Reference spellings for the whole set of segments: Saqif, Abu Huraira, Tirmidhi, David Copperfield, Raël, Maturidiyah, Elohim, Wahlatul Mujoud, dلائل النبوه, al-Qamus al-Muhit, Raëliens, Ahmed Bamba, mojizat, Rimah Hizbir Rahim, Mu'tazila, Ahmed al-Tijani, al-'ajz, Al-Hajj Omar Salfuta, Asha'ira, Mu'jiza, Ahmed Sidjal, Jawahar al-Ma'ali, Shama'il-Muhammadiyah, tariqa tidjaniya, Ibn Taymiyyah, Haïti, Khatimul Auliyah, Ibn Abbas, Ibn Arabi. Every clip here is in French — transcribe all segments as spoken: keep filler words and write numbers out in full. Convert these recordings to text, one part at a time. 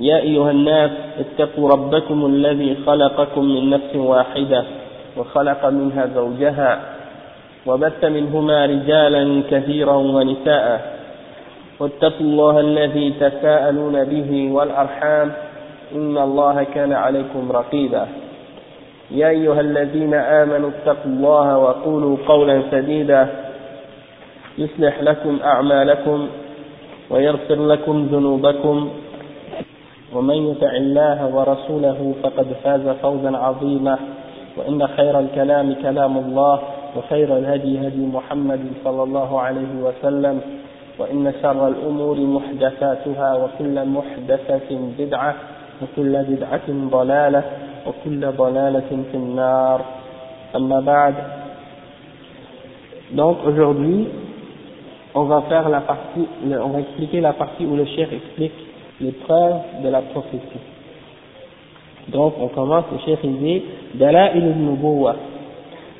يا أيها الناس اتقوا ربكم الذي خلقكم من نفس واحدة وخلق منها زوجها وبث منهما رجالا كثيرا ونساء واتقوا الله الذي تساءلون به والأرحام إن الله كان عليكم رقيبا يا أيها الذين آمنوا اتقوا الله وقولوا قولا سديدا يصلح لكم أعمالكم ويغفر لكم ذنوبكم ومن يطع الله ورسوله فقد فاز فوزا عظيما وإن خير الكلام كلام الله وخير الهدي هدي محمد صلى الله عليه وسلم وإن شر الأمور محدثاتها وكل محدثة بدعة وكل بدعة ضلالة وكل ضلالة في النار أما بعد. Donc aujourd'hui, on va faire la partie, on va expliquer la partie où le cheikh explique les preuves de la prophétie. Donc on commence, le cheikh il dit dلائل النبوه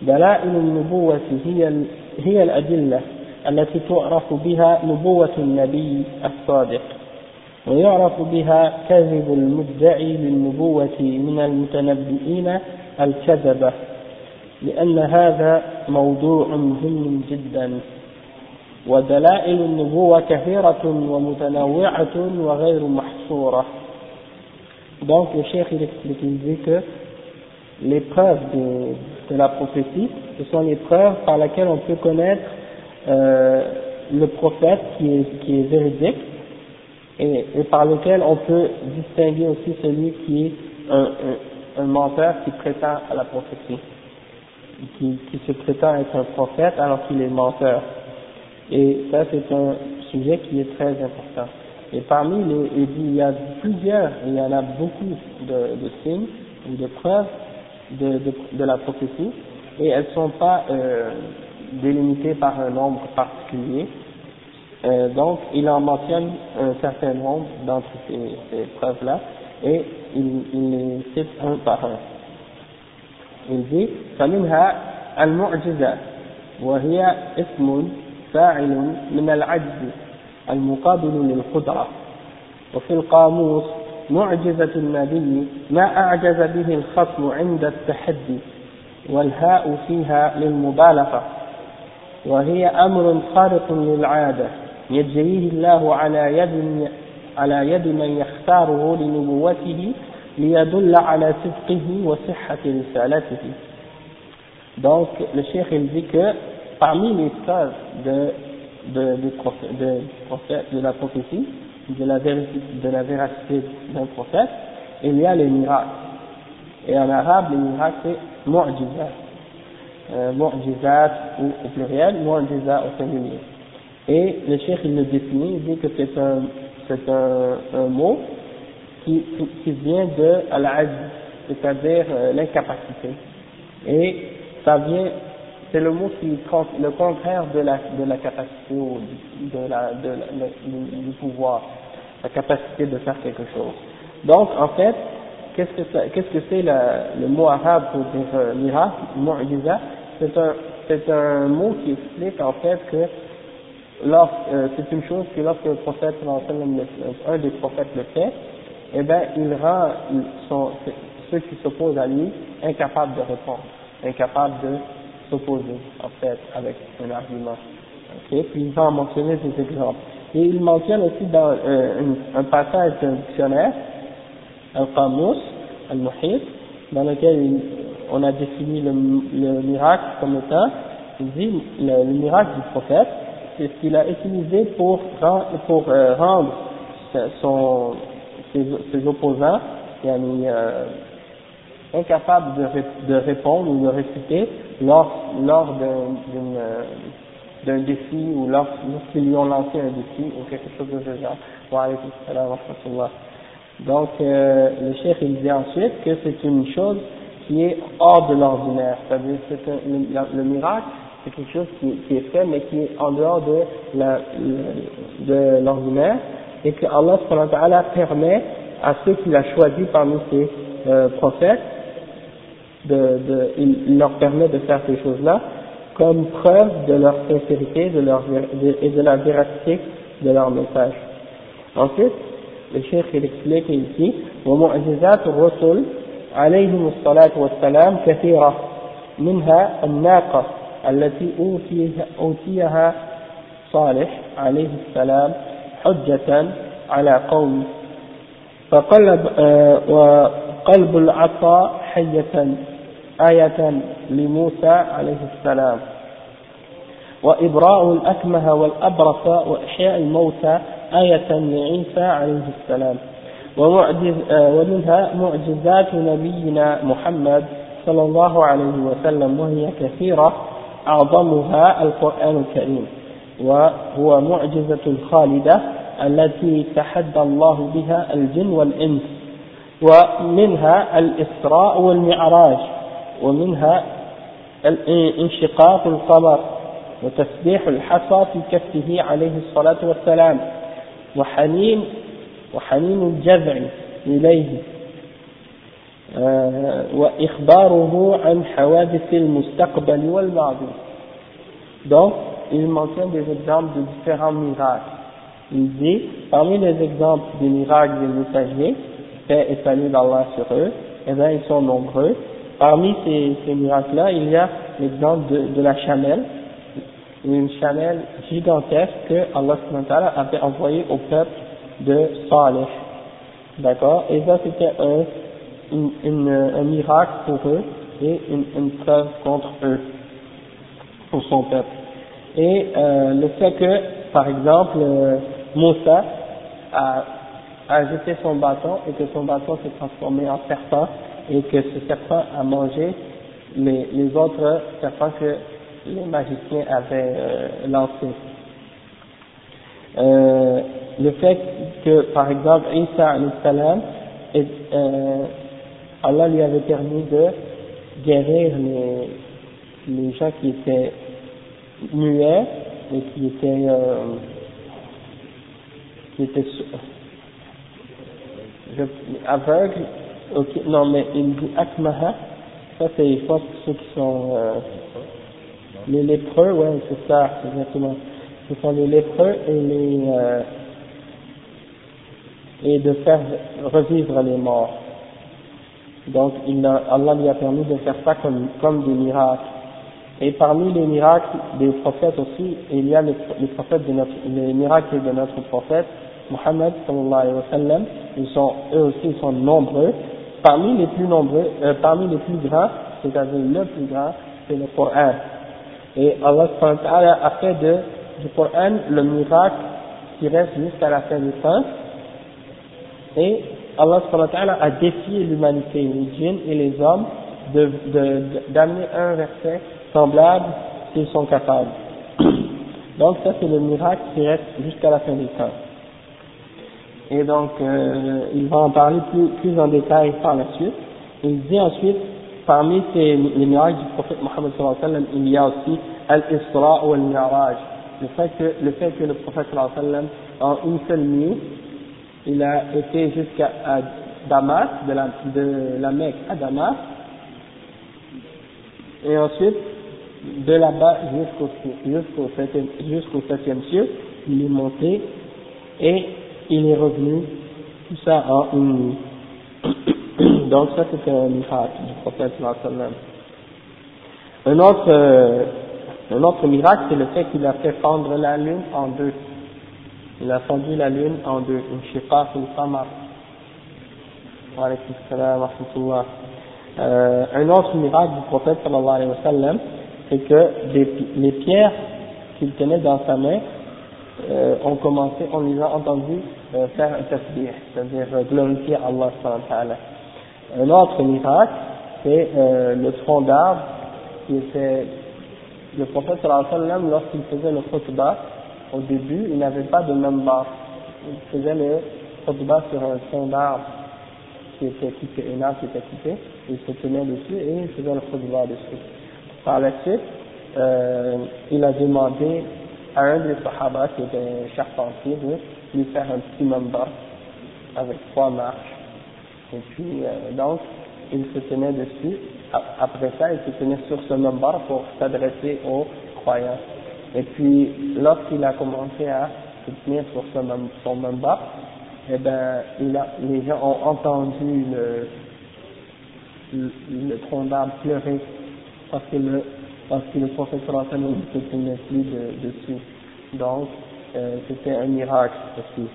دلائل النبوه هي هي الأدلة التي تعرف بها نبوة النبي الصادق ويعرف بها كذب المدعي للنبوة من المتنبئين الكذبة لأن هذا موضوع مهم جدا ودلائل النبوة كثيرة ومتنوعة وغير محصورة. Donc le cheikh il explique, il dit que les preuves de, de la prophétie, ce sont les preuves par lesquelles on peut connaître euh, le prophète qui est, qui est véridique et, et par lequel on peut distinguer aussi celui qui est un, un, un menteur qui prétend à la prophétie, qui, qui se prétend être un prophète alors qu'il est menteur. Et ça c'est un sujet qui est très important. Et parmi les, il y a plusieurs, il y en a beaucoup de, de signes ou de preuves de, de, de la prophétie, et elles ne sont pas euh, délimitées par un nombre particulier. Euh, donc il en mentionne un certain nombre d'entre ces, ces preuves-là, et il, il les cite un par un. Il dit فمنها المعجزة وهي اسم فاعل من العجز المقابل للقدرة وفي القاموس معجزة النبي ما أعجز به الخصم عند التحدي والهاء فيها للمبالغة وهي أمر خارق للعادة يجريه الله على يد على يد من يختاره لنبوته ليدل على صدقه وصحة رسالته. Donc le cheikh il dit que parmi les preuves de De, de, de, de la prophétie, de la, vérité, de la véracité d'un prophète, il y a les miracles. Et en arabe, les miracles, c'est mojizat. Euh, mojizat ou au pluriel, mojizat au féminin. Et le cheikh, il le définit, il dit que c'est un, c'est un, un mot qui, qui, qui vient de al-'ajz, c'est-à-dire euh, l'incapacité. Et ça vient. C'est le mot qui le contraire de la de la capacité ou de la de la du pouvoir, la capacité de faire quelque chose. Donc en fait, qu'est-ce que ça, qu'est-ce que c'est la, le mot arabe pour dire miracle, mu'jiza? C'est un c'est un mot qui explique en fait que lorsque euh, c'est une chose que lorsque le prophète, un des prophètes le fait, eh ben il rend son, ceux qui s'opposent à lui incapables de répondre, incapables de s'opposer en fait avec un argument. Okay. Puis il va en mentionner des exemples. Et il mentionne aussi dans euh, un, un passage d'un dictionnaire, al-Qamus al-Muhit, dans lequel il, on a défini le, le miracle comme étant, il dit le, le miracle du prophète, c'est ce qu'il a utilisé pour, pour euh, rendre son, ses, ses opposants yani, euh, incapables de, de répondre ou de réfuter lors, lors d'un, d'un défi ou lorsqu'ils lui ont lancé un défi ou quelque chose de ce genre. Wa alaykoum salam wa rahmatullah. Donc euh, le cheikh il dit ensuite que c'est une chose qui est hors de l'ordinaire, c'est-à-dire c'est un, le, le miracle c'est quelque chose qui, qui est fait mais qui est en dehors de, la, de l'ordinaire, et que Allah subhanahu wa ta'ala permet à ceux qu'il a choisis parmi ses euh, prophètes, de, de, il leur permet de faire ces choses-là comme preuve de leur sincérité de leur, de, et de la véracité de leur message. Ensuite, le cheikh il explique ici ومعجزات الرسل عليهم الصلاة والسلام كثيرة منها الناقة التي أوتيها صالح عليه السلام حجة على قوم فقلب وقلب العطاء حية آية لموسى عليه السلام وإبراء الأكمه والأبرص وإحياء الموتى آية لعيسى عليه السلام ومنها معجزات نبينا محمد صلى الله عليه وسلم وهي كثيرة أعظمها القرآن الكريم وهو معجزة خالدة التي تحدى الله بها الجن والإنس ومنها الإسراء والمعراج ومنها انشقاق القمر وتسبيح الحصى في كفه عليه الصلاة والسلام وحنين وحنين الجذع إليه وإخباره عن حوادث المستقبل والماضي. Donc, il mentionne des exemples de différents miracles. Il dit, parmi les exemples des miracles des messagers, paix et salut d'Allah sur eux, eh bien, ils sont nombreux. Parmi ces, ces miracles-là, il y a l'exemple de, de la chamelle, une chamelle gigantesque que Allah subhanahu wa ta'ala avait envoyée au peuple de Salih. D'accord? Et ça, c'était un, une, une, un miracle pour eux et une, une preuve contre eux, pour son peuple. Et euh, le fait que, par exemple, euh, Moussa a, a jeté son bâton et que son bâton s'est transformé en serpent et que ce serpent a mangé les, les autres serpents que les magiciens avaient euh, lancés. Euh, le fait que, par exemple, Isa alayhi salam, et, euh, Allah lui avait permis de guérir les, les gens qui étaient muets et qui étaient, euh, qui étaient je, aveugles. Okay, non, mais il dit Akmaha, ça c'est, je pense, ceux qui sont euh, les lépreux, ouais, c'est ça, exactement. Ce sont les lépreux et les. Euh, et de faire revivre les morts. Donc, il a, Allah lui a permis de faire ça comme, comme des miracles. Et parmi les miracles des prophètes aussi, il y a les, les, prophètes de notre, les miracles de notre prophète, Muhammad sallallahu alayhi wa sallam. Ils sont, eux aussi, ils sont nombreux. Parmi les plus nombreux, euh, parmi les plus grands, c'est-à-dire le plus grand, c'est le Coran. Et Allah subhanahu wa ta'ala a fait de, du Coran le miracle qui reste jusqu'à la fin du temps. Et Allah subhanahu wa ta'ala a défié l'humanité, les djinns et les hommes, de, de, d'amener un verset semblable s'ils sont capables. Donc ça c'est le miracle qui reste jusqu'à la fin du temps. Et donc, euh, il va en parler plus, plus en détail par la suite. Il dit ensuite, parmi ces, les miracles du prophète Mohammed sallallahu alayhi wa sallam, il y a aussi Al-Isra ou Al-Mi'raj. Le fait que, le fait que le prophète sallallahu alayhi wa sallam, en une seule nuit, il a été jusqu'à Damas, de la, de la Mecque à Damas, et ensuite, de là-bas jusqu'au, jusqu'au septième, jusqu'au septième ciel, il est monté, et il est revenu, tout ça en une nuit. Donc ça c'était un miracle du prophète sallallahu alayhi wa sallam. Un autre, euh, un autre miracle c'est le fait qu'il a fait fendre la lune en deux. Il a fendu la lune en deux. Inshaqaq al-qamar. Wa alaykum salam wa rahmatullah. Euh, un autre miracle du prophète sallallahu alayhi wa sallam, c'est que des, les pierres qu'il tenait dans sa main, Euh, on commençait, on les a entendus euh, faire un tasbih, c'est-à-dire euh, glorifier Allah subhanahu wa ta'ala. Un autre miracle, c'est euh, le tronc d'arbre qui était, le prophète sallallahu alayhi wa sallam, lorsqu'il faisait le khutbah, au début, il n'avait pas de minbar, il faisait le Khutbah sur un tronc d'arbre qui était coupé, un arbre qui était coupé, il se tenait dessus et il faisait le khutbah dessus. Par la suite, euh, il a demandé à un des Sahaba, qui était un charpentier, de lui faire un petit membre avec trois marches. Et puis, euh, donc, il se tenait dessus. Après ça, il se tenait sur ce membre pour s'adresser aux croyants. Et puis, lorsqu'il a commencé à se tenir sur ce mem- son membre, eh ben, il a, les gens ont entendu le, le, le tronc d'arbre pleurer parce que le, parce que le prophète sallallahu alayhi wa sallam ne se tenait plus de, dessus. Donc, euh, c'était un miracle aussi.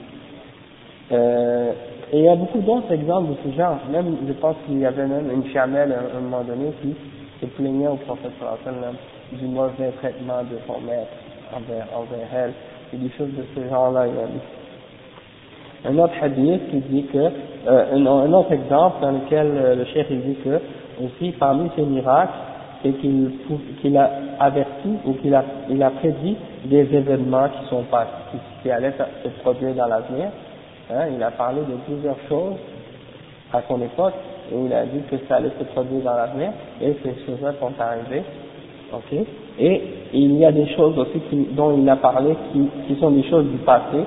Euh, et il y a beaucoup d'autres exemples de ce genre. Même, je pense qu'il y avait même une chamelle à un moment donné qui se plaignait au prophète sallallahu alayhi wa sallam du mauvais traitement de son maître envers, envers elle. Et des choses de ce genre-là, il y a beaucoup. Un autre hadith qui dit que, euh, un, un autre exemple dans lequel euh, le cheikh dit que, aussi parmi ces miracles, c'est qu'il, qu'il a averti ou qu'il a, il a prédit des événements qui sont passés, qui, qui allaient se produire dans l'avenir. Hein, il a parlé de plusieurs choses à son époque et il a dit que ça allait se produire dans l'avenir et ces choses-là sont arrivées. Ok. Et il y a des choses aussi qui, dont il a parlé qui, qui sont des choses du passé.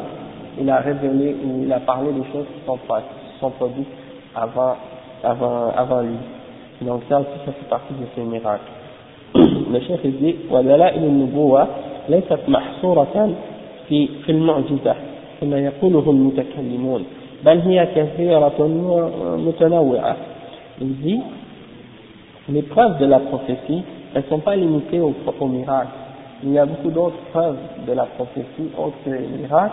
Il a révélé ou il a parlé des choses qui sont, qui sont produites avant, avant, avant lui. Donc ça aussi, ça fait partie de ces miracles. Le cheikh dit وَدَلَائِلُ النُّبُوَّةِ لَيْسَتْ مَحْصُورَةً في, في المعجزة كما يقوله المتكلمون بل هي كثيرة متنوعة. Il dit les preuves de la prophétie, elles ne sont pas limitées aux, aux miracles. Il y a beaucoup d'autres preuves de la prophétie autres que les miracles.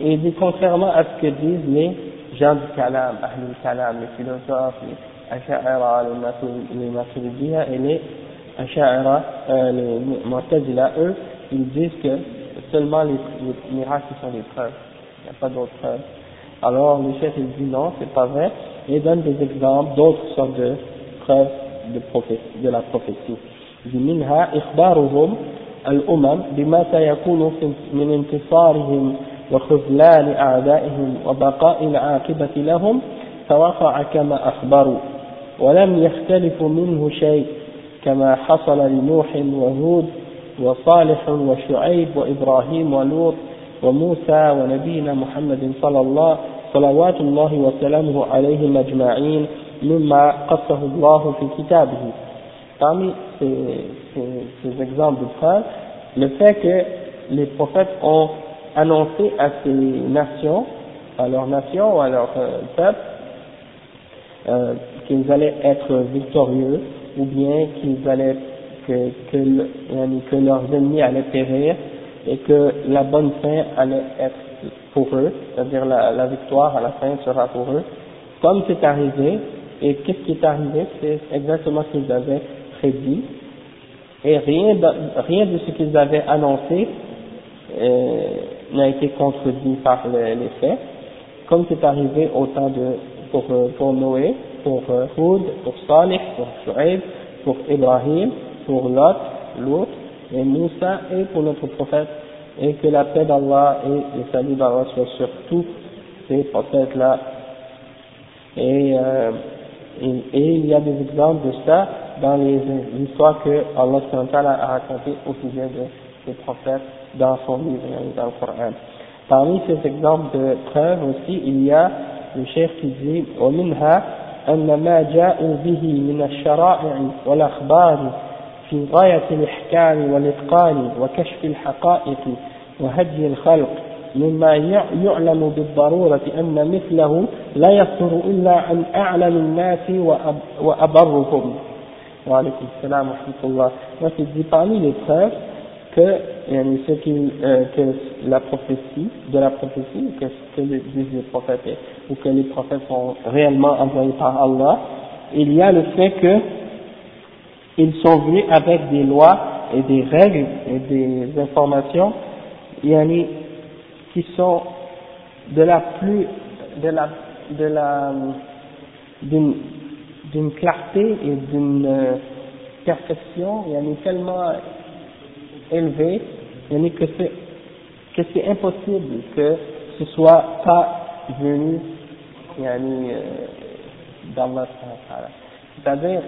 Et il dit, contrairement à ce que disent les gens du Kalam, Ahlul Kalam, les philosophes, les Asha'ira, les Maturidiyah et les Asha'ira, euh, les Mu'tazila, eux, ils disent que seulement les, les miracles sont des preuves, il n'y a pas d'autres preuves. Alors le chef il dit non, c'est pas vrai, et donne des exemples d'autres sortes de preuves de, prophétie, de la prophétie. Il dit, minha ikhbaruhum al-umam bima sayakunu min intisarihim وخذلان أعدائهم وبقاء العاقبة لهم فوقع كما أخبروا ولم يختلف منه شيء كما حصل لنوح وهود وصالح وشعيب وإبراهيم ولوط وموسى ونبينا محمد صلى الله صلوات الله وسلامه عليهم أجمعين مما قصه الله في كتابه. Parmi ces, ces, ces exemples de preuves, le fait que les prophètes ont annoncé à ces nations, à leurs nations, à leurs euh, peuples, euh, qu'ils allaient être victorieux, ou bien qu'ils allaient, que, que, le, que leurs ennemis allaient périr, et que la bonne fin allait être pour eux, c'est-à-dire la, la victoire à la fin sera pour eux, comme c'est arrivé, et qu'est-ce qui est arrivé, c'est exactement ce qu'ils avaient prédit, et rien de, rien de ce qu'ils avaient annoncé euh, n'a été contredit par les, les faits, comme c'est arrivé au temps de, pour, pour Noé, pour euh, Houd, pour Salih, pour Shu'aib, pour Ibrahim, pour Lot, Lot, et Moussa, et pour notre prophète, et que la paix d'Allah et le salut d'Allah soient sur tous ces prophètes-là. Et, euh, et, et il y a des exemples de ça dans les histoires que Allah a racontées au sujet de, des prophètes dans son livre, dans le Coran. Parmi ces exemples de preuves aussi, il y a le cheikh qui dit ومنها أن ما جاءوا به من الشرائع والأخبار في غاية الإحكام والإتقان وكشف الحقائق وهدي الخلق مما يعلم بالضرورة أن مثله لا يصدر إلا عن أعلم الناس وأبرهم. وعليكم السلام ورحمة الله. Moi, je dis parmi les preuves que ce qui, euh, que la prophétie, de la prophétie, que ce que disent les prophètes, ou que les prophètes sont réellement envoyés par Allah, il y a le fait que ils sont venus avec des lois et des règles et des informations yani, qui sont de la plus, de la, de la, d'une, d'une clarté et d'une euh, perfection yani, tellement élevé, que c'est, que c'est impossible que ce soit pas venus yani, euh, d'Allah. C'est-à-dire,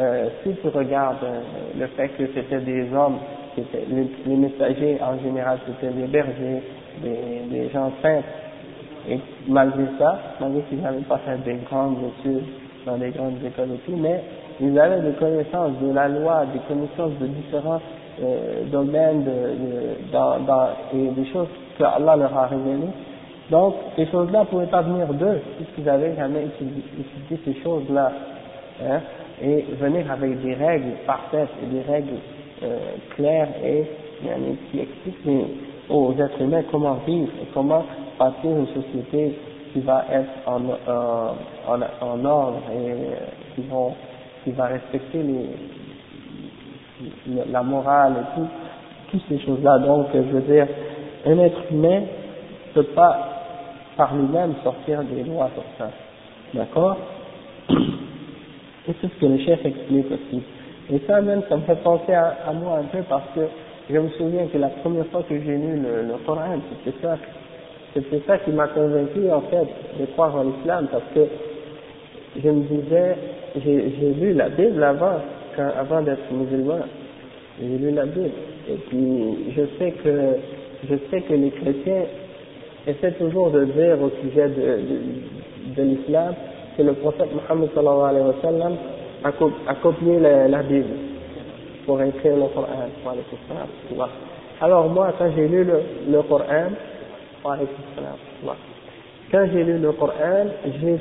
euh, si tu regardes euh, le fait que c'était des hommes, c'était, les, les messagers en général c'était des bergers, des, des gens saints, et malgré ça, malgré qu'ils n'avaient pas fait des grandes études dans des grandes écoles et tout, mais ils avaient des connaissances de la loi, des connaissances de différents euh, domaines de, de, dans, dans, et des choses que Allah leur a révélées. Donc, ces choses-là ne pouvaient pas venir d'eux, puisqu'ils n'avaient jamais étudié ces choses-là, hein, et venir avec des règles parfaites et des règles euh, claires et yani, qui expliquent aux êtres humains comment vivre et comment bâtir une société qui va être en, euh, en, en ordre et euh, qui, vont, qui va respecter les, la morale et tout, toutes ces choses-là. Donc, je veux dire, un être humain ne peut pas par lui-même sortir des lois sur ça, d'accord? Et c'est ce que le chef explique aussi. Et ça même, ça me fait penser à, à moi un peu parce que je me souviens que la première fois que j'ai lu le, le Coran, c'était ça, c'était ça qui m'a convaincu en fait de croire en l'islam, parce que je me disais, j'ai, j'ai lu la Bible avant, quand, avant d'être musulman, j'ai lu la Bible, et puis je sais que, je sais que les chrétiens essaie toujours de dire au sujet de, de, de l'islam que le prophète Mohammed sallallahu alayhi wa sallam a, co a copié la, la Bible pour écrire le Coran. Alors moi, quand j'ai lu le, le Coran, quand j'ai lu le Coran, j'ai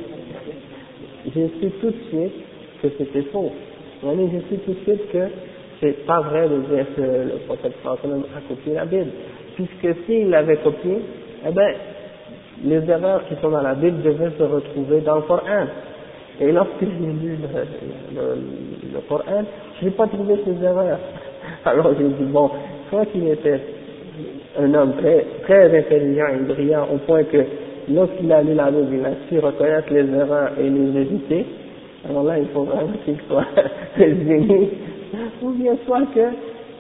su tout de suite que c'était faux. J'ai su tout de suite que c'est pas vrai de dire que le prophète sallallahu alayhi wa sallam a copié la Bible, puisque s'il l'avait copié, eh bien, les erreurs qui sont dans la Bible devaient se retrouver dans le Coran. Et lorsque j'ai lu le, le, le Coran, je n'ai pas trouvé ces erreurs. Alors j'ai dit, bon, soit qu'il était un homme très, très intelligent et brillant, au point que lorsqu'il a lu la Bible, il a su reconnaître les erreurs et les éviter, alors là, il faut vraiment qu'il soit génie. Ou bien soit que,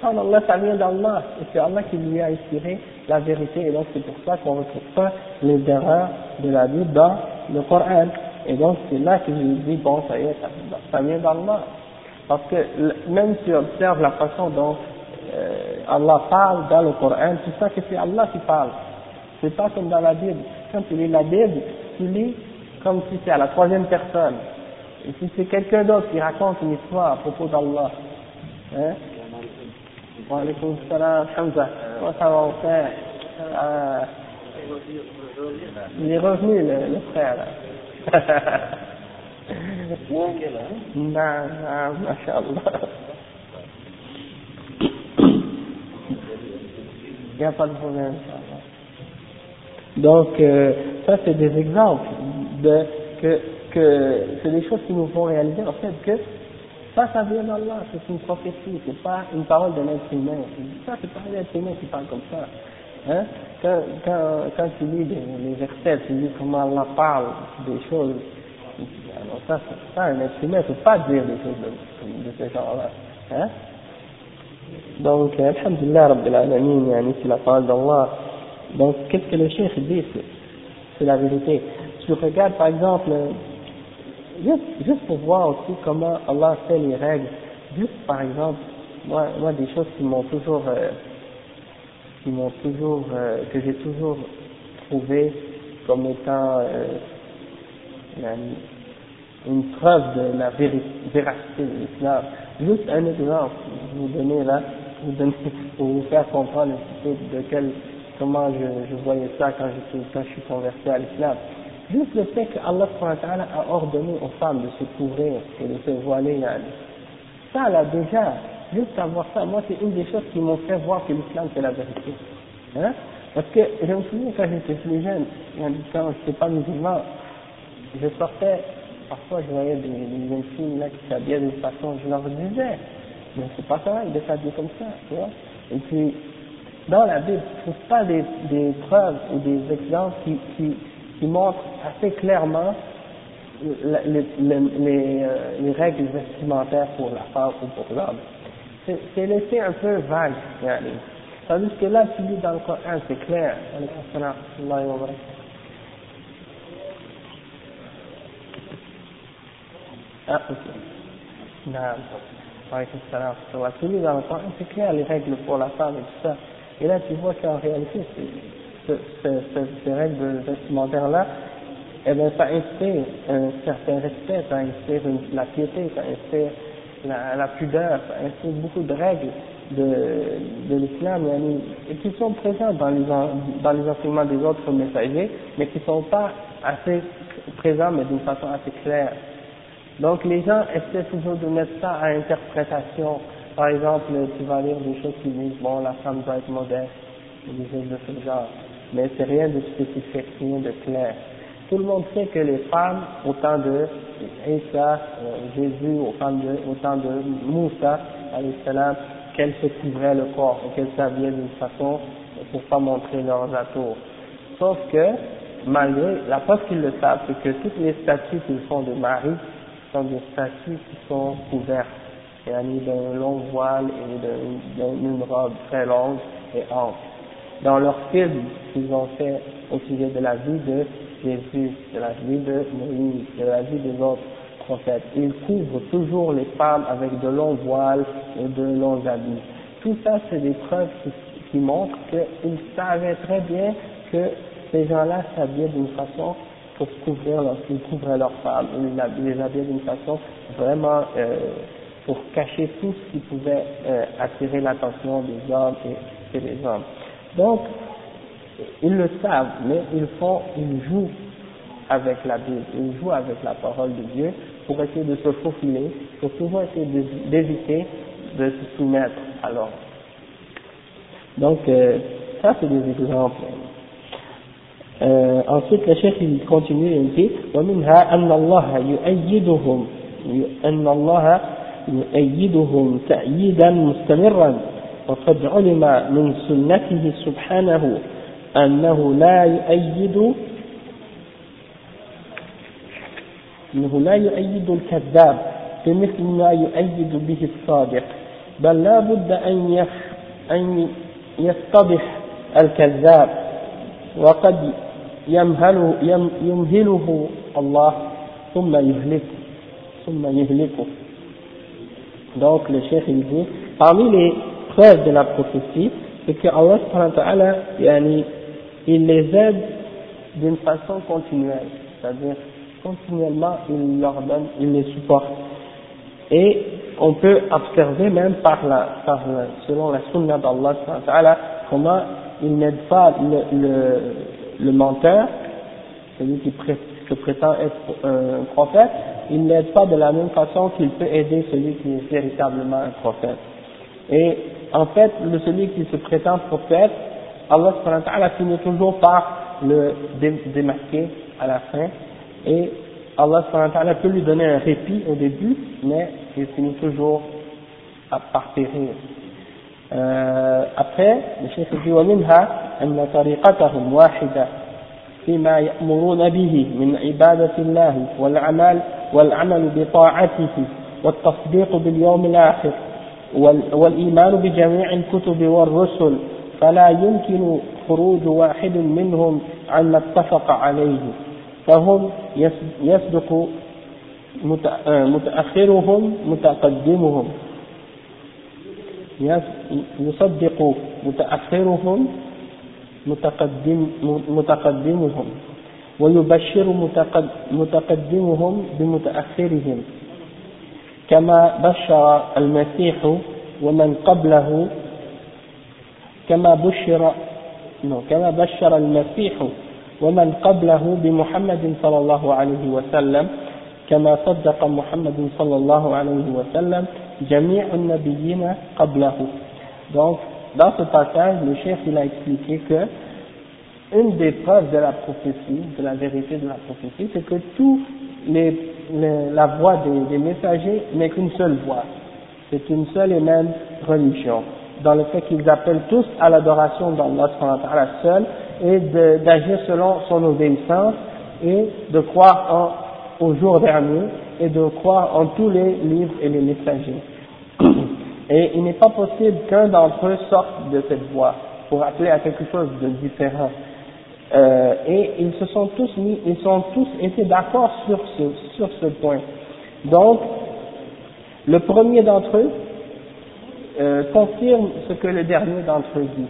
Allah, ça vient d'Allah, et c'est Allah qui lui a inspiré la vérité, et donc c'est pour ça qu'on ne retrouve pas les erreurs de la Bible dans le Coran. Et donc c'est là que je lui dis, bon, ça y est, ça, ça vient d'Allah. Parce que même si on observe la façon dont euh, Allah parle dans le Coran, tu sais que c'est Allah qui parle. C'est pas comme dans la Bible. Quand tu lis la Bible, tu lis comme si c'est à la troisième personne. Et si c'est quelqu'un d'autre qui raconte une histoire à propos d'Allah, hein? Wa alaykoum salam, Hamza. Moi, ça va en faire. Euh, il est revenu, le, le frère, là. Non, non, mashallah. Il n'y a pas de problème. Donc, euh, ça, c'est des exemples de que, que c'est des choses qui nous font réaliser, en fait, que ça, ça vient d'Allah, c'est une prophétie, c'est pas une parole d'un être humain. Ça, c'est pas un être humain qui parle comme ça. Hein? Quand, quand, quand tu lis des, les versets, tu lis comment Allah parle des choses. Alors ça, ça, un être humain ne peut pas dire des choses de, de ce genre-là. Hein? Donc, alhamdulillah, Rabbil Alamin, c'est la parole d'Allah. Donc, qu'est-ce que le cheikh dit? C'est la vérité. Tu regardes, par exemple, Juste, juste pour voir aussi comment Allah fait les règles. Juste par exemple, moi, moi des choses qui m'ont toujours, euh, qui m'ont toujours, euh, que j'ai toujours trouvé comme étant euh, une, une preuve de la vér véracité de l'islam. Juste un exemple, je vous donner là, vous donner, pour vous faire comprendre un petit peu de quel, comment je, je voyais ça quand je, quand je suis converti à l'islam. Juste le fait qu'Allah a ordonné aux femmes de se couvrir et de se voiler, ça là déjà, juste avoir ça, moi c'est une des choses qui m'ont fait voir que l'islam c'est la vérité. Hein? Parce que je me souviens quand j'étais plus jeune, quand je n'étais pas musulman, je sortais, parfois je voyais des, des jeunes filles là qui s'habillaient d'une façon, je leur disais, mais c'est pas ça, de s'habiller comme ça, tu vois. Et puis, dans la Bible, je ne trouve pas des, des preuves ou des exemples qui, qui qui montre assez clairement les, les, les, les règles vestimentaires pour la femme ou pour l'homme. C'est laissé un peu vague, tandis que là, tu lis dans le Coran, c'est clair. Ah, ok. Non. Celui dans le Coran, c'est clair, les règles pour la femme et tout ça. Et là, tu vois qu'en réalité, c'est, c'est, c'est, c'est, ces règles vestimentaires-là, eh bien, ça inspire un certain respect, ça inspire la piété, ça inspire la, la pudeur, ça inspire beaucoup de règles de, de l'islam, et qui sont présentes dans les, dans les enseignements des autres messagers, mais qui ne sont pas assez présents, mais d'une façon assez claire. Donc, les gens essaient toujours de mettre ça à interprétation. Par exemple, tu vas lire des choses qui disent, bon, la femme doit être modeste, des choses de ce genre. Mais c'est rien de spécifique, rien de clair. Tout le monde sait que les femmes, au temps de Isa, euh, Jésus, au temps de, au temps de Moussa, alayhi salam, qu'elles se couvraient le corps et qu'elles s'habillaient d'une façon pour pas montrer leurs atours. Sauf que, malgré, la preuve qu'ils le savent, c'est que toutes les statues qu'ils font de Marie sont des statues qui sont couvertes, c'est-à-dire d'un long voile et d'une robe très longue et ample. Dans leur film qu'ils ont fait au sujet de la vie de Jésus, de la vie de Moïse, de la vie des autres prophètes, ils couvrent toujours les femmes avec de longs voiles et de longs habits. Tout ça, c'est des preuves qui, qui montrent qu'ils savaient très bien que ces gens-là s'habillaient d'une façon pour couvrir leur, ils couvraient leurs femmes, ils les habillaient d'une façon vraiment euh, pour cacher tout ce qui pouvait euh, attirer l'attention des hommes et, et des hommes. Donc, ils le savent, mais ils font, ils jouent avec la Bible, ils jouent avec la parole de Dieu pour essayer de se faufiler, pour toujours essayer d'éviter de se soumettre à l'ordre. Donc, euh, ça c'est des exemples. Euh, ensuite, le chef il continue et il dit وَمِنْهَا أَنَّ اللَّهَ يُؤَيِّدُهُمْ أَنَّ اللَّهَ يُؤَيِّدُهُمْ تَأْيِيدًا مُسْتَمِرًّا وقد علم من سنته سبحانه أنه لا يؤيد أنه لا يؤيد الكذاب بمثل ما يؤيد به الصادق بل لا بد أن أن يستبح الكذاب وقد يمهله يمهله الله ثم يهلك ثم يهلكه. Donc le cheikh il dit parmi les preuve de la prophétie, c'est que Allah subhanahu wa ta'ala, il les aide d'une façon continuelle, c'est-à-dire continuellement il leur donne, il les supporte. Et on peut observer même par la, par la, selon la sunna d'Allah subhanahu wa ta'ala, comment il n'aide pas le, le, le menteur, celui qui pré, se prétend être un prophète, il n'aide pas de la même façon qu'il peut aider celui qui est véritablement un prophète. Et en fait, le celui qui se prétend prophète, Allah subhanahu wa ta'ala finit toujours par le démarquer à la fin, et Allah subhanahu wa ta'ala peut lui donner un répit au début, mais il finit toujours par périr. Euh, après, le cheikh dit ومنها أن طريقتهم واحدة فيما يأمرون به من عبادة الله والعمل والعمل بطاعته والتصديق باليوم الآخر والإيمان بجميع الكتب والرسل فلا يمكن خروج واحد منهم عما اتفق عليه فهم يصدق متأخرهم متقدمهم يصدق متأخرهم متقدم متقدمهم ويبشر متقدمهم بمتأخرهم كما بشر المسيح ومن قبله كما بشر كما بشر المسيح ومن قبله بمحمد صلى الله عليه وسلم كما صدق محمد صلى الله عليه وسلم جميع النبيين قبله. Donc, dans ce passage, le chef il a expliqué que une des preuves de la prophétie, de la vérité de la prophétie, c'est que tous les Le, la voix des, des messagers n'est qu'une seule voix, c'est une seule et même religion, dans le fait qu'ils appellent tous à l'adoration d'Allah seul et de, d'agir selon son obéissance et de croire en, au jour dernier et de croire en tous les livres et les messagers. Et il n'est pas possible qu'un d'entre eux sorte de cette voix pour appeler à quelque chose de différent. Euh, et ils se sont tous mis, ils ont tous été d'accord sur ce, sur ce point. Donc, le premier d'entre eux euh, confirme ce que le dernier d'entre eux dit.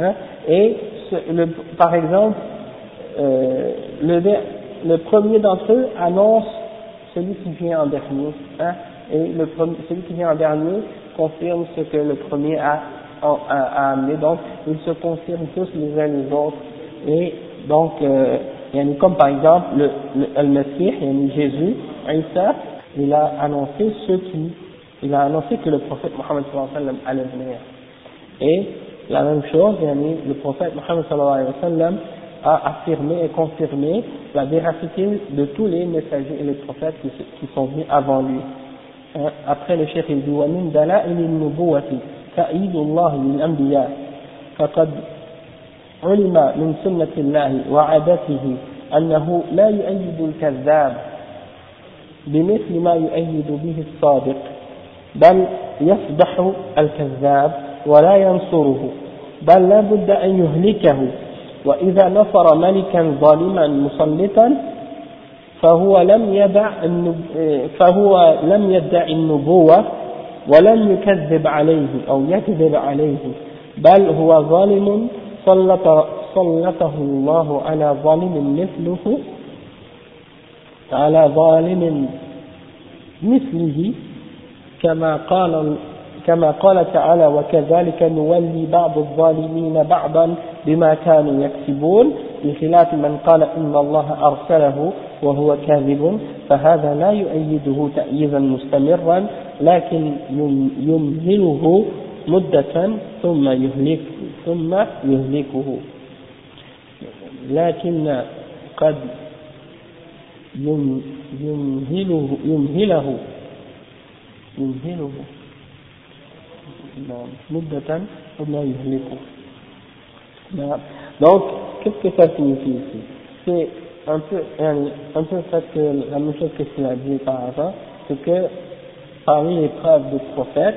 Hein? Et, ce, le, par exemple, euh, le, le premier d'entre eux annonce celui qui vient en dernier. Hein? Et le premier, celui qui vient en dernier confirme ce que le premier a, a, a amené. Donc, ils se confirment tous les uns les autres. Et donc, euh, comme par exemple, le, le, le Messie, Jésus, Isa, il a annoncé ceux qui, il a annoncé que le prophète Mohammed sallallahu alayhi wa sallam allait venir. Et la même chose, le prophète Mohammed sallallahu alayhi wa sallam a affirmé et confirmé la véracité de tous les messagers et les prophètes qui, qui sont venus avant lui. Hein? Après le cheikh il dit, وَمِنْ دَلَائِلِ النُّبُوَّةِ تَأْيِيدُ اللَّهِ لِلْأَنْبِيَاءِ فَقَدْ عُلِمَ مِنْ سُنَّةِ اللَّهِ وَعَادَتِهِ أَنَّهُ لَا يُؤَيِّدُ الْكَذَّابَ بمثل ما يؤيد به الصادق بل يفضح الكذاب ولا ينصره بل لا بد أن يهلكه وإذا نصر ملكا ظالما مسلطا فهو لم يدع فهو لم يدعي النبوة ولم يكذب عليه أو يكذب عليه بل هو ظالم سلط سلطه الله على ظالم مثله على ظالم مثله كما قال كما قال تعالى وكذلك نولي بعض الظالمين بعضا بما كانوا يكسبون بخلاف من قال إن الله أرسله وهو كاذب فهذا لا يؤيده تأييدا مستمرا لكن يمهله مدة ثم يهلك ثم يهلكه لكن قد يمهله يمهله يمهله مدة ولا يهلكه. Donc, qu'est-ce que ça signifie ici? C'est un peu, un peu fait que la même chose que tu as dit par avant, c'est que parmi les preuves du prophète,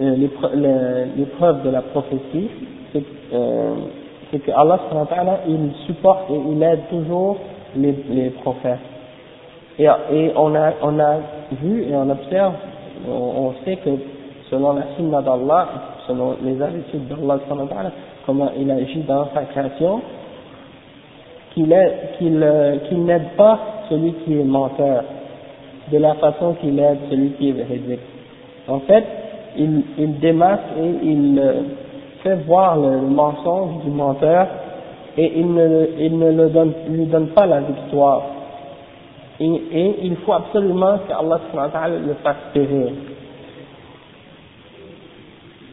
euh, les, les, les preuves de la prophétie, c'est, euh, c'est que Allah subhanahu wa ta'ala, il supporte et il aide toujours les, les prophètes. Et, et on a on a vu et on observe, on, on sait que selon la sunna d'Allah, selon les habitudes d'Allah, comment il agit dans sa création, qu'il est, qu'il, qu'il n'aide pas celui qui est menteur de la façon qu'il aide celui qui est véridique. En fait, il, il démasque et il fait voir le mensonge du menteur et il ne, il ne le donne, lui donne pas la victoire. Et, et il faut absolument que Allah subhanahu wa ta'ala le fasse périr.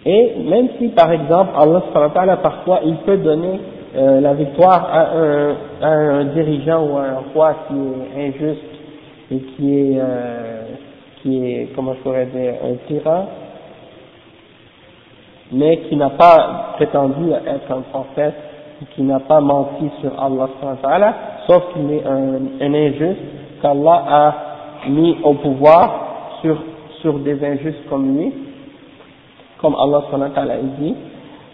Et même si par exemple Allah subhanahu wa ta'ala parfois il peut donner euh, la victoire à un, à un dirigeant ou à un roi qui est injuste et qui est, euh, qui est comment je pourrais dire, un tyran, mais qui n'a pas prétendu être un prophète, qui n'a pas menti sur Allah subhanahu wa ta'ala, sauf qu'il est un, un injuste qu'Allah a mis au pouvoir sur, sur des injustes comme lui, comme Allah subhanahu wa ta'ala dit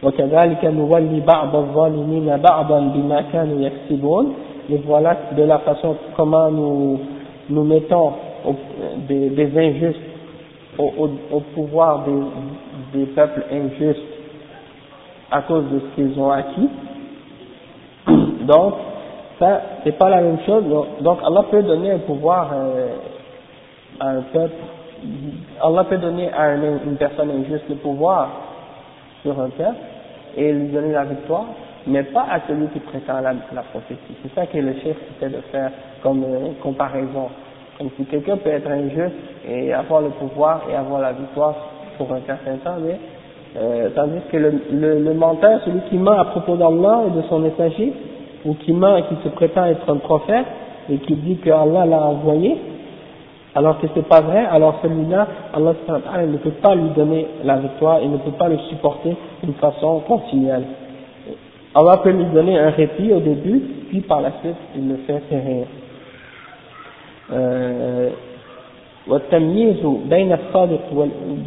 وَكَذَلِكَ نُوَلِّ بَعْضَ الظَّالِمِينَ بَعْضًا بِمَا كَانُوا يَكْسِبُونَ. Et voilà de la façon comment nous, nous mettons au, des, des injustes au, au, au pouvoir des, des peuples injustes à cause de ce qu'ils ont acquis. Donc ça, c'est pas la même chose. Donc Allah peut donner un pouvoir euh, à un peuple, Allah peut donner à une, une personne injuste le pouvoir sur un peuple et lui donner la victoire, mais pas à celui qui prétend la, la prophétie. C'est ça que le chef était de faire comme euh, comparaison. Comme si quelqu'un peut être injuste et avoir le pouvoir et avoir la victoire pour un certain temps, mais euh, tandis que le, le, le menteur, celui qui ment à propos d'Allah et de son messager, ou qui ment et qui se prétend être un prophète et qui dit que Allah l'a envoyé, alors que c'est pas vrai, alors celui-là, Allah ne peut pas lui donner la victoire, il ne peut pas le supporter d'une façon continuelle. Allah peut lui donner un répit au début, puis par la suite, il le fait périr. Euh, وَالتَّمْيِيزُ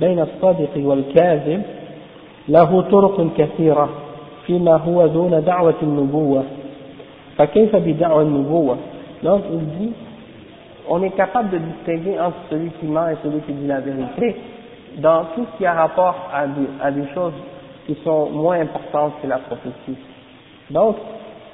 بَيْنَ الصَّادِقِ وَالْكَاذِبِ لَهُ طُرُقٌ كَثِيرَةٌ فِيمَا هُوَ دُونَ دَعْوَةِ النُّبُوَّةِ. Donc il dit on est capable de distinguer entre celui qui ment et celui qui dit la vérité dans tout ce qui a rapport à des, à des choses qui sont moins importantes que la prophétie. Donc,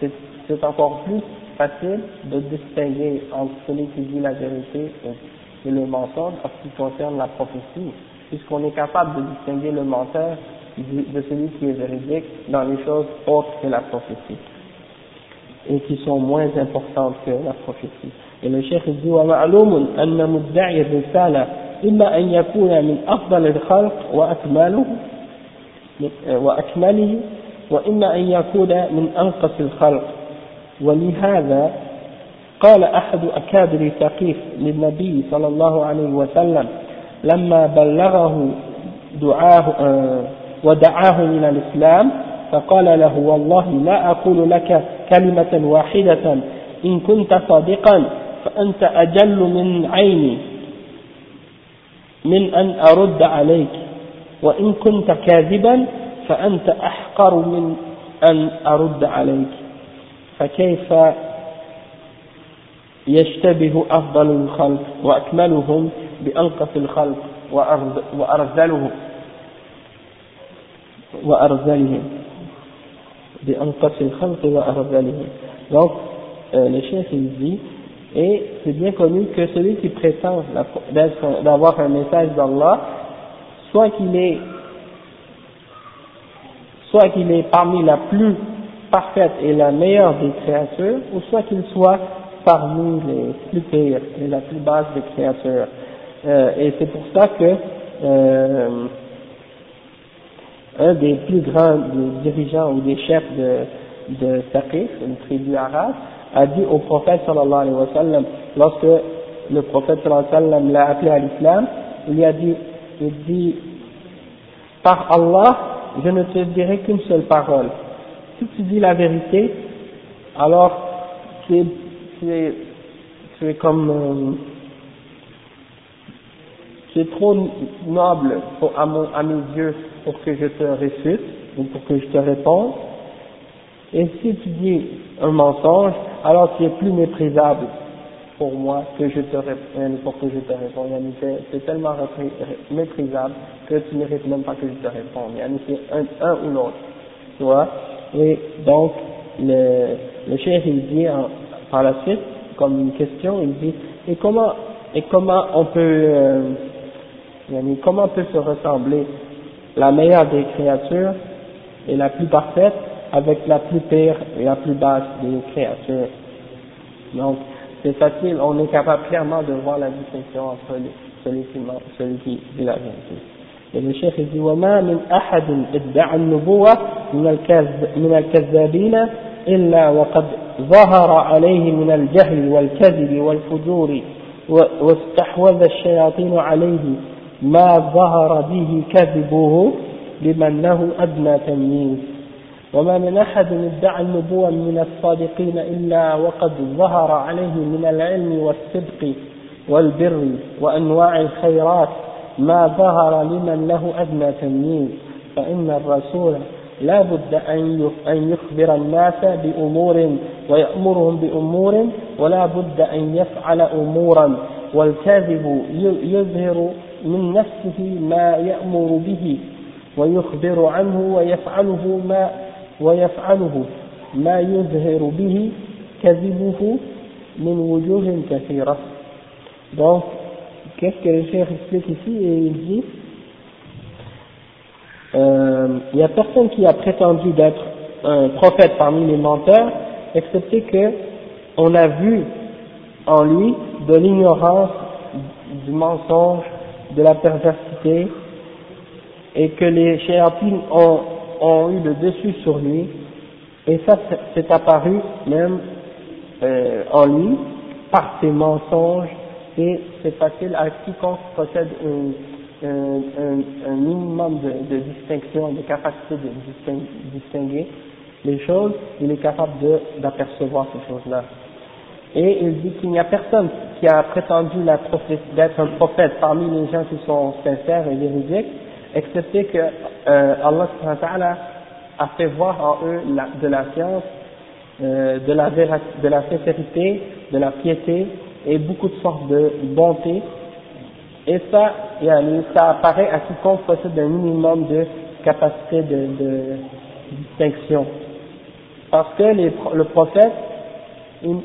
c'est, c'est encore plus facile de distinguer entre celui qui dit la vérité et, et le mensonge en ce qui concerne la prophétie, puisqu'on est capable de distinguer le menteur de celui qui est véridique dans les choses autres que la prophétie et qui sont moins importantes que la prophétie. Et le cheikh dit ومعلوم أن مدعي الرسالة إما أن يكون من أفضل الخلق وأكمله وأكمله وإما أن يكون من أنقص الخلق ولهذا قال أحد أكابر ثقيف للنبي صلى الله عليه وسلم لما بلغه دعاه ودعاه إلى الإسلام فقال له والله لا أقول لك كلمة واحدة إن كنت صادقا فأنت أجل من عيني من أن أرد عليك وإن كنت كاذبا فأنت أحقر من أن أرد عليك فكيف يشتبه أفضل الخلق وأكملهم بأنقص الخلق وأرذلهم وأرذلهم بأنقص الخلق وأرذلهم. Donc euh, le chef il dit, et c'est bien connu que celui qui prétend d'être, d'avoir un message d'Allah, soit qu'il est soit qu'il est parmi la plus parfaite et la meilleure des créatures, ou soit qu'il soit parmi les plus pires et la plus basse des créatures. Euh, et c'est pour ça que euh, un des plus grands des dirigeants ou des chefs de, de Saqif, une tribu arabe, a dit au prophète sallallahu alayhi wa sallam, lorsque le prophète sallallahu alayhi wa sallam l'a appelé à l'islam, il lui a dit, il dit, par Allah, je ne te dirai qu'une seule parole. Si tu dis la vérité, alors tu es, tu es, tu es comme, euh, tu es trop noble pour, à, mon, à mes yeux pour que je te réfute ou pour que je te réponde. Et si tu dis un mensonge, alors tu es plus méprisable pour moi que je te réponde, pour que je te réponde. C'est tellement méprisable que tu ne mérites même pas que je te réponde. C'est un, un ou l'autre, tu vois. Et donc le, le cheikh il dit en, par la suite comme une question, il dit et comment et comment on peut euh, comment peut se ressembler la meilleure des créatures et la plus parfaite avec la plus pire et la plus basse des créatures. Donc, c'est facile, on est capable clairement de voir la distinction entre celui qui ment, celui qui dit la vérité. Et le cheikh dit وما من أحد ادعى النبوة من الكذابين إلا وقد ظهر عليه من الجهل والكذب والفجور واستحوذ الشياطين عليه ما ظهر به كذبه لمن له أدنى تمييز وما من أحد ادعى النبوة من الصادقين إلا وقد ظهر عليه من العلم والصدق والبر وأنواع الخيرات ما ظهر لمن له أدنى تمييز فإن الرسول لا بد أن يخبر الناس بأمور ويأمرهم بأمور ولا بد أن يفعل أمورا والكاذب يظهر من نفسه ما يأمر به ويخبر عنه ويفعله ما ويفعله ما يظهر به كذبه من وجوه كثيرة. Donc, qu'est-ce que le cheikh explique ici? Et il dit, euh, il n'y a personne qui a prétendu d'être un prophète parmi les menteurs, excepté que on a vu en lui de l'ignorance, du mensonge, de la perversité, et que les chéatines ont, ont eu le dessus sur lui, et ça s'est apparu même euh, en lui par ses mensonges, et c'est facile à quiconque possède un, un, un, un minimum de, de distinction, de capacité de distinguer les choses, il est capable de, d'apercevoir ces choses-là. Et il dit qu'il n'y a personne qui a prétendu la prophète, d'être un prophète parmi les gens qui sont sincères et véridiques, excepté que euh, Allah subhanahu wa ta'ala a fait voir en eux la, de la science, euh, de, la véra, de la sincérité, de la piété et beaucoup de sortes de bonté, et ça, yani, ça apparaît à quiconque possède un minimum de capacité de, de distinction. Parce que les, le prophète, il,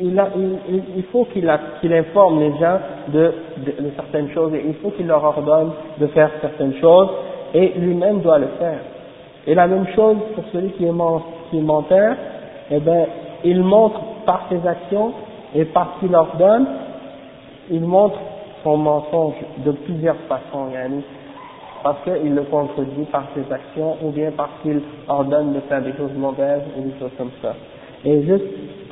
il, a, il, il faut qu'il, a, qu'il informe les gens de, de, de certaines choses, et il faut qu'il leur ordonne de faire certaines choses, et lui-même doit le faire. Et la même chose pour celui qui est, ment, qui est menteur, eh ben, il montre par ses actions et par ce qu'il ordonne, il montre son mensonge de plusieurs façons, yani, parce qu'il le contredit par ses actions ou bien parce qu'il ordonne de faire des choses mauvaises ou des choses comme ça. Et juste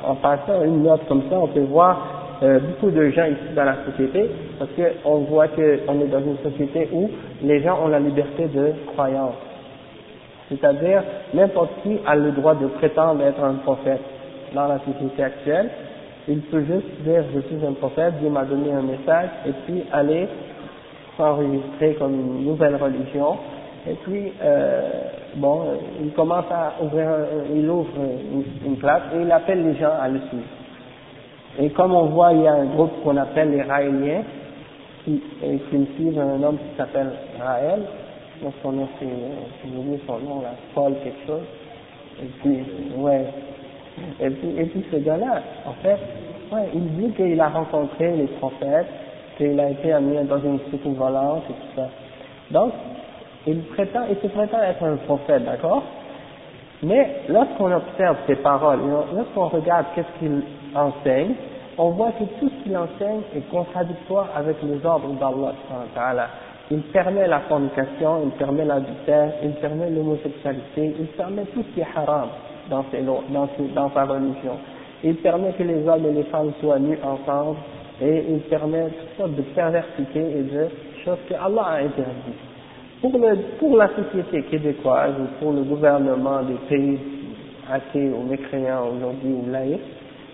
en passant une note comme ça, on peut voir euh, beaucoup de gens ici dans la société, parce qu'on voit qu'on est dans une société où les gens ont la liberté de croyance. C'est-à-dire, n'importe qui a le droit de prétendre être un prophète. Dans la société actuelle, il peut juste dire « je suis un prophète, Dieu m'a donné un message » et puis aller s'enregistrer comme une nouvelle religion. Et puis, euh, bon, il commence à ouvrir, il ouvre une, une classe et il appelle les gens à le suivre. Et comme on voit, il y a un groupe qu'on appelle les Raëliens, qui, qui suivent un homme qui s'appelle Raël. Donc son nom, c'est, j'ai oublié son nom, là, Paul quelque chose. Et puis, ouais. Et puis, et puis ce gars-là, en fait, ouais, il dit qu'il a rencontré les prophètes, qu'il a été amené dans une soucoupe volante et tout ça. Donc, il prétend, il se prétend être un prophète, d'accord? Mais lorsqu'on observe ses paroles, lorsqu'on regarde qu'est-ce qu'il enseigne, on voit que tout ce qu'il enseigne est contradictoire avec les ordres d'Allah. Il permet la fornication, il permet l'adultère, il permet l'homosexualité, il permet tout ce qui est haram dans, ses, dans, ses, dans sa religion. Il permet que les hommes et les femmes soient nus ensemble, et il permet toutes sortes de perversité et de choses que Allah a interdites. Pour, le, pour la société québécoise ou pour le gouvernement des pays athées ou mécréants aujourd'hui ou laïcs,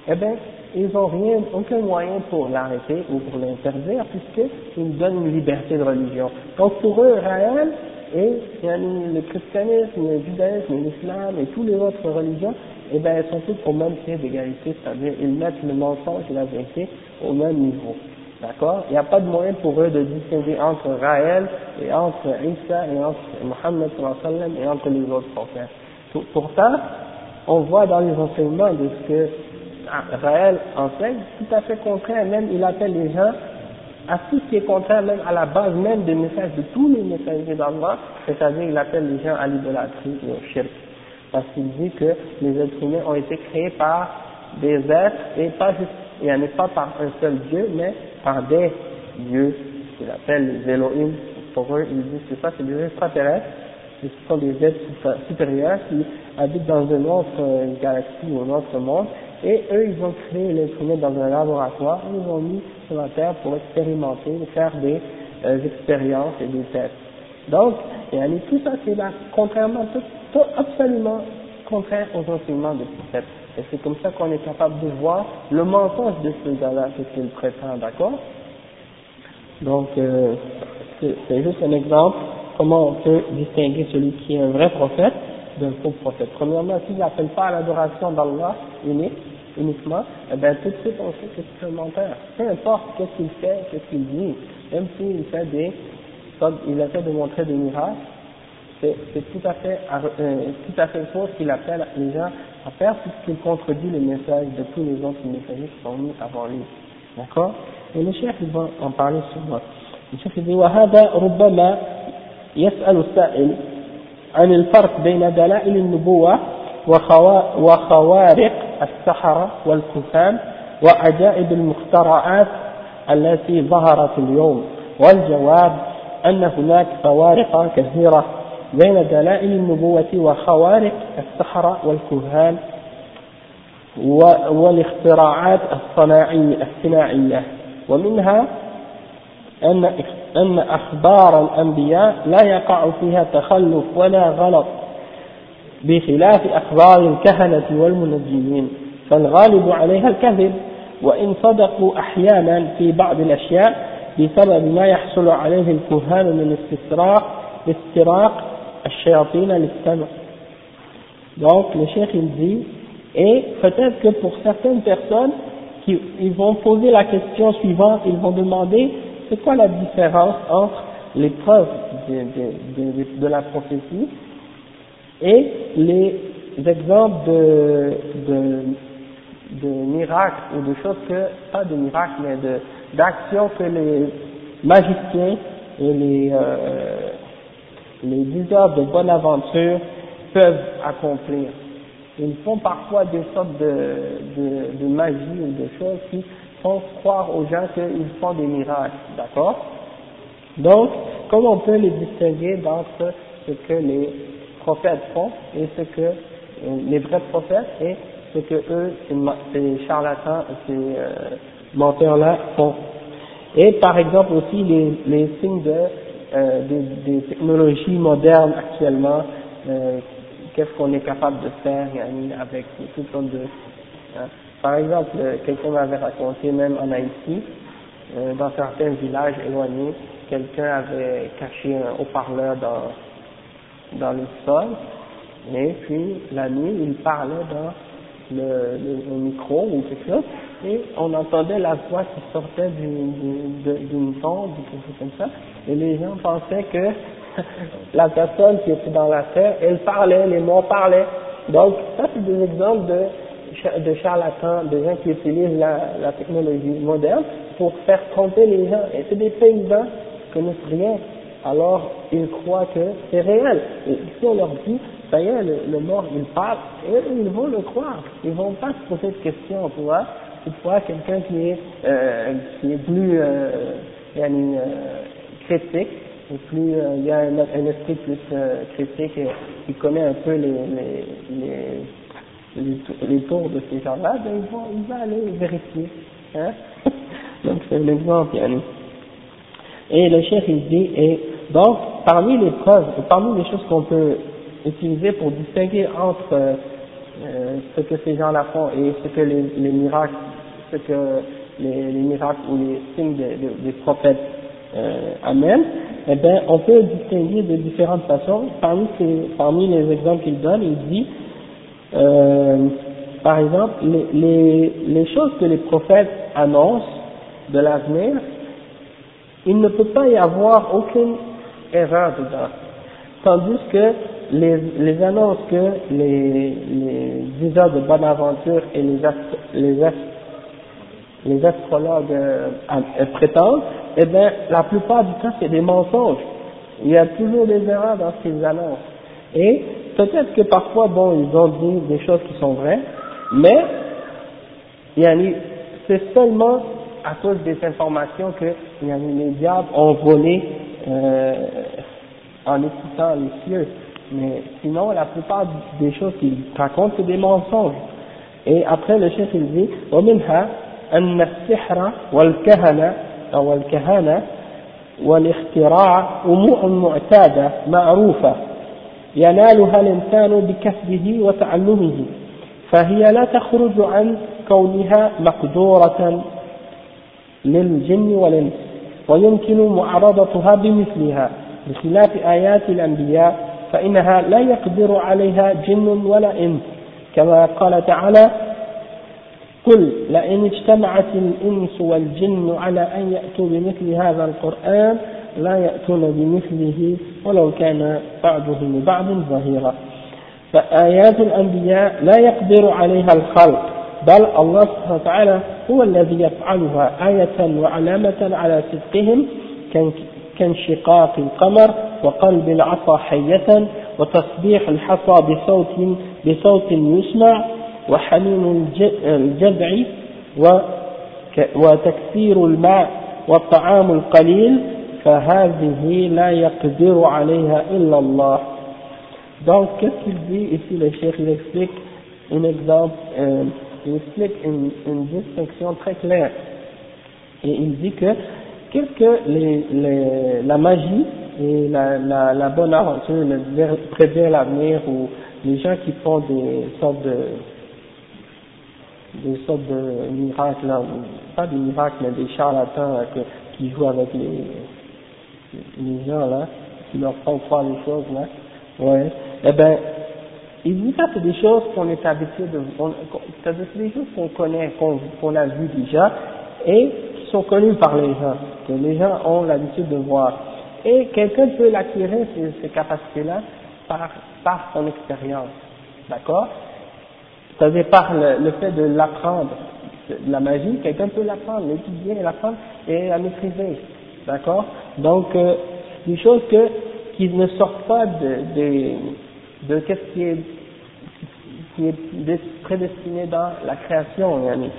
eh bien, ils n'ont rien, aucun moyen pour l'arrêter ou pour l'interdire, puisqu'ils donnent une liberté de religion. Donc pour eux, Raël, et le christianisme, le judaïsme, l'islam et toutes les autres religions, eh bien, elles sont toutes au même pied d'égalité, c'est-à-dire ils mettent le mensonge et la vérité au même niveau. D'accord? Il n'y a pas de moyen pour eux de distinguer entre Raël et entre Isa et entre Mohammed et entre les autres prophètes. Pourtant, on voit dans les enseignements de ce que Raël enseigne, tout à fait contraire, même il appelle les gens à tout ce qui est contraire, même à la base même des messages de tous les messagers d'Allah, c'est-à-dire il appelle les gens à l'idolâtrie et au shirk, parce qu'il dit que les êtres humains ont été créés par des êtres et pas juste, il n'y en a pas par un seul Dieu, mais par des dieux, qu'il appelle les Elohim. Pour eux, ils disent que ça c'est des extraterrestres, ce sont des êtres supérieurs qui habitent dans une autre galaxie ou un autre monde. Et eux, ils ont créé l'être humain dans un laboratoire, ils l'ont mis sur la terre pour expérimenter, faire des euh, expériences et des tests. Donc, et allez, tout ça, c'est là, contrairement, tout, tout, absolument contraire aux enseignements des prophètes. Et c'est comme ça qu'on est capable de voir le mensonge de ce gars-là, c'est ce qu'il prétend, d'accord? Donc, euh, c'est, c'est juste un exemple, comment on peut distinguer celui qui est un vrai prophète d'un faux prophète. Premièrement, s'il n'appelle pas à l'adoration d'Allah unique, uniquement, eh bien tout de suite on sait que c'est un menteur. Peu importe qu'est-ce qu'il fait, qu'est-ce qu'il dit, même s'il fait des, il essaie de montrer des miracles, c'est, c'est tout à fait, euh, tout à fait faux ce qu'il appelle les gens à faire, puisqu'il contredit les messages de tous les autres messagers qui sont mis avant lui. D'accord? Et le chef il va en parler sur moi. Le chef il dit وهذا ربما يسأل السائل عن الفرق بين دلائل النبوة وخوارق السحرة والكهان وعجائب المخترعات التي ظهرت اليوم والجواب أن هناك فوارق كثيرة بين دلائل النبوة وخوارق السحرة والكهان والاختراعات الصناعية ومنها أن أن أخبار الأنبياء لا يقع فيها تخلف ولا غلط بخلاف أخبار الكهنة والمنجمين فالغالب عليها الكذب وإن صدقوا أحيانا في بعض الأشياء بسبب ما يحصل عليه الكهان من استسراق استراق الشياطين للسمع. Donc le cheikh il dit, et peut-être que pour certaines personnes qui, ils vont poser la question suivante, ils vont demander c'est quoi la différence entre les preuves de, de, de, de la prophétie et les exemples de, de, de miracles ou de choses que, pas de miracles, mais de, d'actions que les magiciens et les, euh, les diseurs de bonne aventure peuvent accomplir. Ils font parfois des sortes de, de, de magie ou de choses qui font croire aux gens qu'ils font des miracles, d'accord? Donc, comment on peut les distinguer d'entre ce que les prophètes font et ce que les vrais prophètes et ce que eux, ces charlatans, ces euh, menteurs-là font? Et par exemple aussi les, les signes de, euh, des, des technologies modernes actuellement, euh, qu'est-ce qu'on est capable de faire avec tout sortes de... Hein. Par exemple, quelqu'un m'avait raconté, même en Haïti, euh, dans certains villages éloignés, quelqu'un avait caché un haut-parleur dans, dans le sol, et puis la nuit, il parlait dans le, le, le micro ou quelque chose, et on entendait la voix qui sortait d'une, d'une, d'une tombe ou quelque chose comme ça, et les gens pensaient que la personne qui était dans la terre, elle parlait, les mots parlaient. Donc, ça c'est des exemples de, de charlatans, de gens qui utilisent la, la technologie moderne pour faire tromper les gens. Et c'est des paysans qui connaissent rien, alors ils croient que c'est réel. Et si on leur dit, ça y est, le, le mort il parle, et ils vont le croire. Ils vont pas se poser de questions, tu vois. Toutefois, quelqu'un qui est, euh, qui est plus euh, euh, critique, et plus euh, il y a un, un esprit plus euh, critique et qui connaît un peu les les les, les, les tours de ces gens-là, ben ils vont ils vont aller vérifier, hein. Donc c'est un exemple. Et le chef il dit, et donc parmi les preuves, parmi les choses qu'on peut utiliser pour distinguer entre euh, ce que ces gens-là font et ce que les, les miracles, ce que les, les miracles ou les signes des, des prophètes euh, amènent, eh bien, on peut distinguer de différentes façons. Parmi, ces, parmi les exemples qu'il donne, il dit, euh, par exemple, les, les, les choses que les prophètes annoncent de l'avenir, il ne peut pas y avoir aucune erreur dedans. Tandis que les, les annonces que les, les diseurs de bonne aventure et les, astro, les, astro, les astrologues euh, euh, prétendent, eh bien, la plupart du temps, c'est des mensonges. Il y a toujours des erreurs dans ces annonces. Et peut-être que parfois, bon, ils ont dit des choses qui sont vraies, mais c'est seulement à cause des informations que les diables ont volé euh, en écoutant les cieux. Mais sinon, la plupart des choses qu'ils racontent, c'est des mensonges. Et après, le chef, il dit, « وَمِنْهَا أَنَّ السِّحْرَ وَالْكَهَنَةَ أو الكهانة والاختراع أمور معتادة معروفة ينالها الإنسان بكسبه وتعلمه فهي لا تخرج عن كونها مقدورة للجن والإنس ويمكن معارضتها بمثلها بخلاف آيات الأنبياء فإنها لا يقدر عليها جن ولا إنس كما قال تعالى قل لئن اجتمعت الإنس والجن على أن يأتوا بمثل هذا القرآن لا يأتون بمثله ولو كان بعضهم لبعض ظهيرا فآيات الأنبياء لا يقدر عليها الخلق بل الله سبحانه وتعالى هو الذي يفعلها آية وعلامة على صدقهم كانشقاق القمر وقلب العصا حية وتصبيح الحصى بصوت بصوت يسمع وحنين الجذع وتكثير الماء والطعام القليل فهذه لا يقدر عليها إلا الله. Donc qu'est-ce qu'il dit ici? Le cheikh il explique un exemple, euh, il explique une, une distinction très claire et il dit que qu'est-ce que les, les, la magie et la, la, la bonne aventure, le prédire l'avenir ou les gens qui font des sortes de des sortes de miracles, là, pas des miracles, mais des charlatans là, que, qui jouent avec les, les gens, là, qui leur font croire les choses, là, ouais, eh ben, Il dit ça, c'est des choses qu'on est habitué de, c'est-à-dire c'est des choses qu'on connaît, qu'on, qu'on a vu déjà, et qui sont connues par les gens, que les gens ont l'habitude de voir. Et quelqu'un peut l'acquérir, ces, ces capacités-là, par, par son expérience, d'accord? C'est-à-dire par le, le fait de l'apprendre, la magie, quelqu'un peut l'apprendre, l'étudier, l'apprendre et la maîtriser, d'accord? Donc, euh, des choses que, qui ne sortent pas de, de de qu'est-ce qui est, qui est prédestiné dans la création, yani,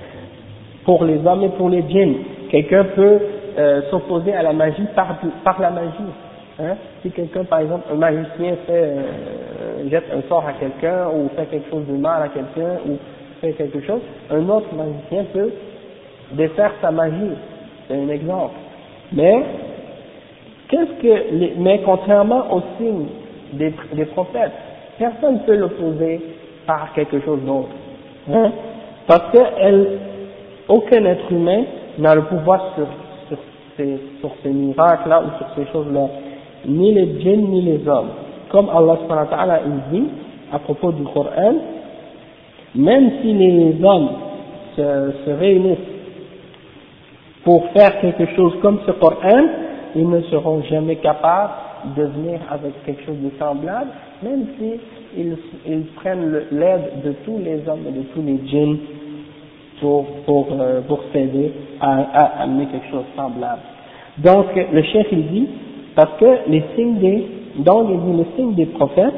pour les hommes et pour les djinns. Quelqu'un peut euh, s'opposer à la magie par, par la magie. Hein? Si quelqu'un, par exemple, un magicien fait, euh, jette un sort à quelqu'un ou fait quelque chose de mal à quelqu'un ou fait quelque chose, un autre magicien peut défaire sa magie. C'est un exemple. Mais, qu'est-ce que, les, mais contrairement aux signes des, des prophètes, personne ne peut l'opposer par quelque chose d'autre, hein, parce que elle, aucun être humain n'a le pouvoir sur, sur ces, sur ces miracles-là ou sur ces choses-là, ni les djinns ni les hommes. Comme Allah subhanahu wa ta'ala il dit à propos du Coran, même si les hommes se, se réunissent pour faire quelque chose comme ce Coran, ils ne seront jamais capables de venir avec quelque chose de semblable, même si ils, ils prennent l'aide de tous les hommes et de tous les djinns pour, pour, euh, pour s'aider à, à amener quelque chose de semblable. Donc, le cheikh il dit, parce que les signes des, dans les, les signes des prophètes,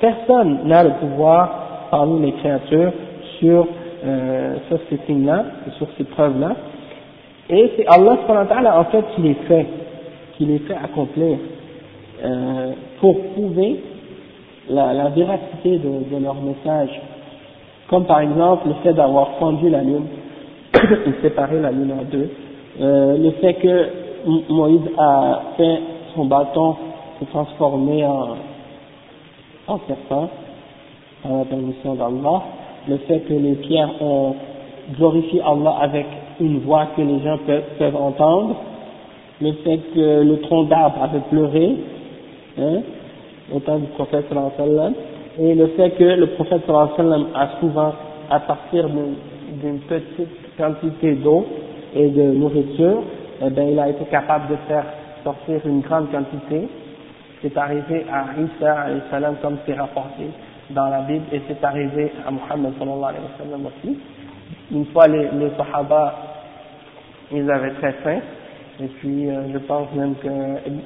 personne n'a le pouvoir parmi les créatures sur, euh, sur ces signes-là, sur ces preuves-là, et c'est Allah subhanahu wa ta'ala en fait qui les fait, qui les fait accomplir. Euh, pour prouver la, la véracité de, de leur message, comme par exemple le fait d'avoir fendu la lune et séparé la lune en deux, euh, le fait que Moïse a fait son bâton se transformer en, en serpent par la permission d'Allah, le fait que les pierres ont glorifié Allah avec une voix que les gens peuvent, peuvent entendre, le fait que le tronc d'arbre avait pleuré, hein, au temps du prophète sallallahu alayhi wa sallam, et le fait que le prophète sallallahu alayhi wa sallam a souvent, à partir d'une petite quantité d'eau et de nourriture, eh ben, il a été capable de faire sortir une grande quantité. C'est arrivé à Isa alayhi wa sallam comme c'est rapporté dans la Bible, et c'est arrivé à Muhammad sallallahu alayhi wa sallam aussi. Une fois les, les Sahaba, ils avaient très faim. Et puis, euh, je pense même que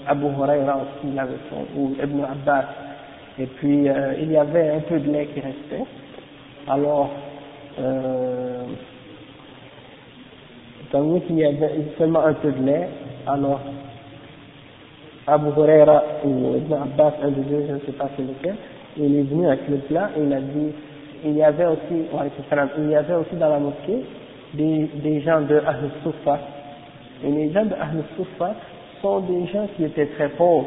Abu Huraira aussi l'avait fait, ou Ibn Abbas. Et puis, euh, il y avait un peu de lait qui restait. Alors, euh, étant donné qu'il y avait seulement un peu de lait, alors, Abu Huraira ou Ibn Abbas, un des deux, je ne sais pas c'est lequel, il est venu avec le plat et il a dit, il y avait aussi, il y avait aussi dans la mosquée des, des gens de Ahl Soufa. Et les gens de Ahl Soufa sont des gens qui étaient très pauvres.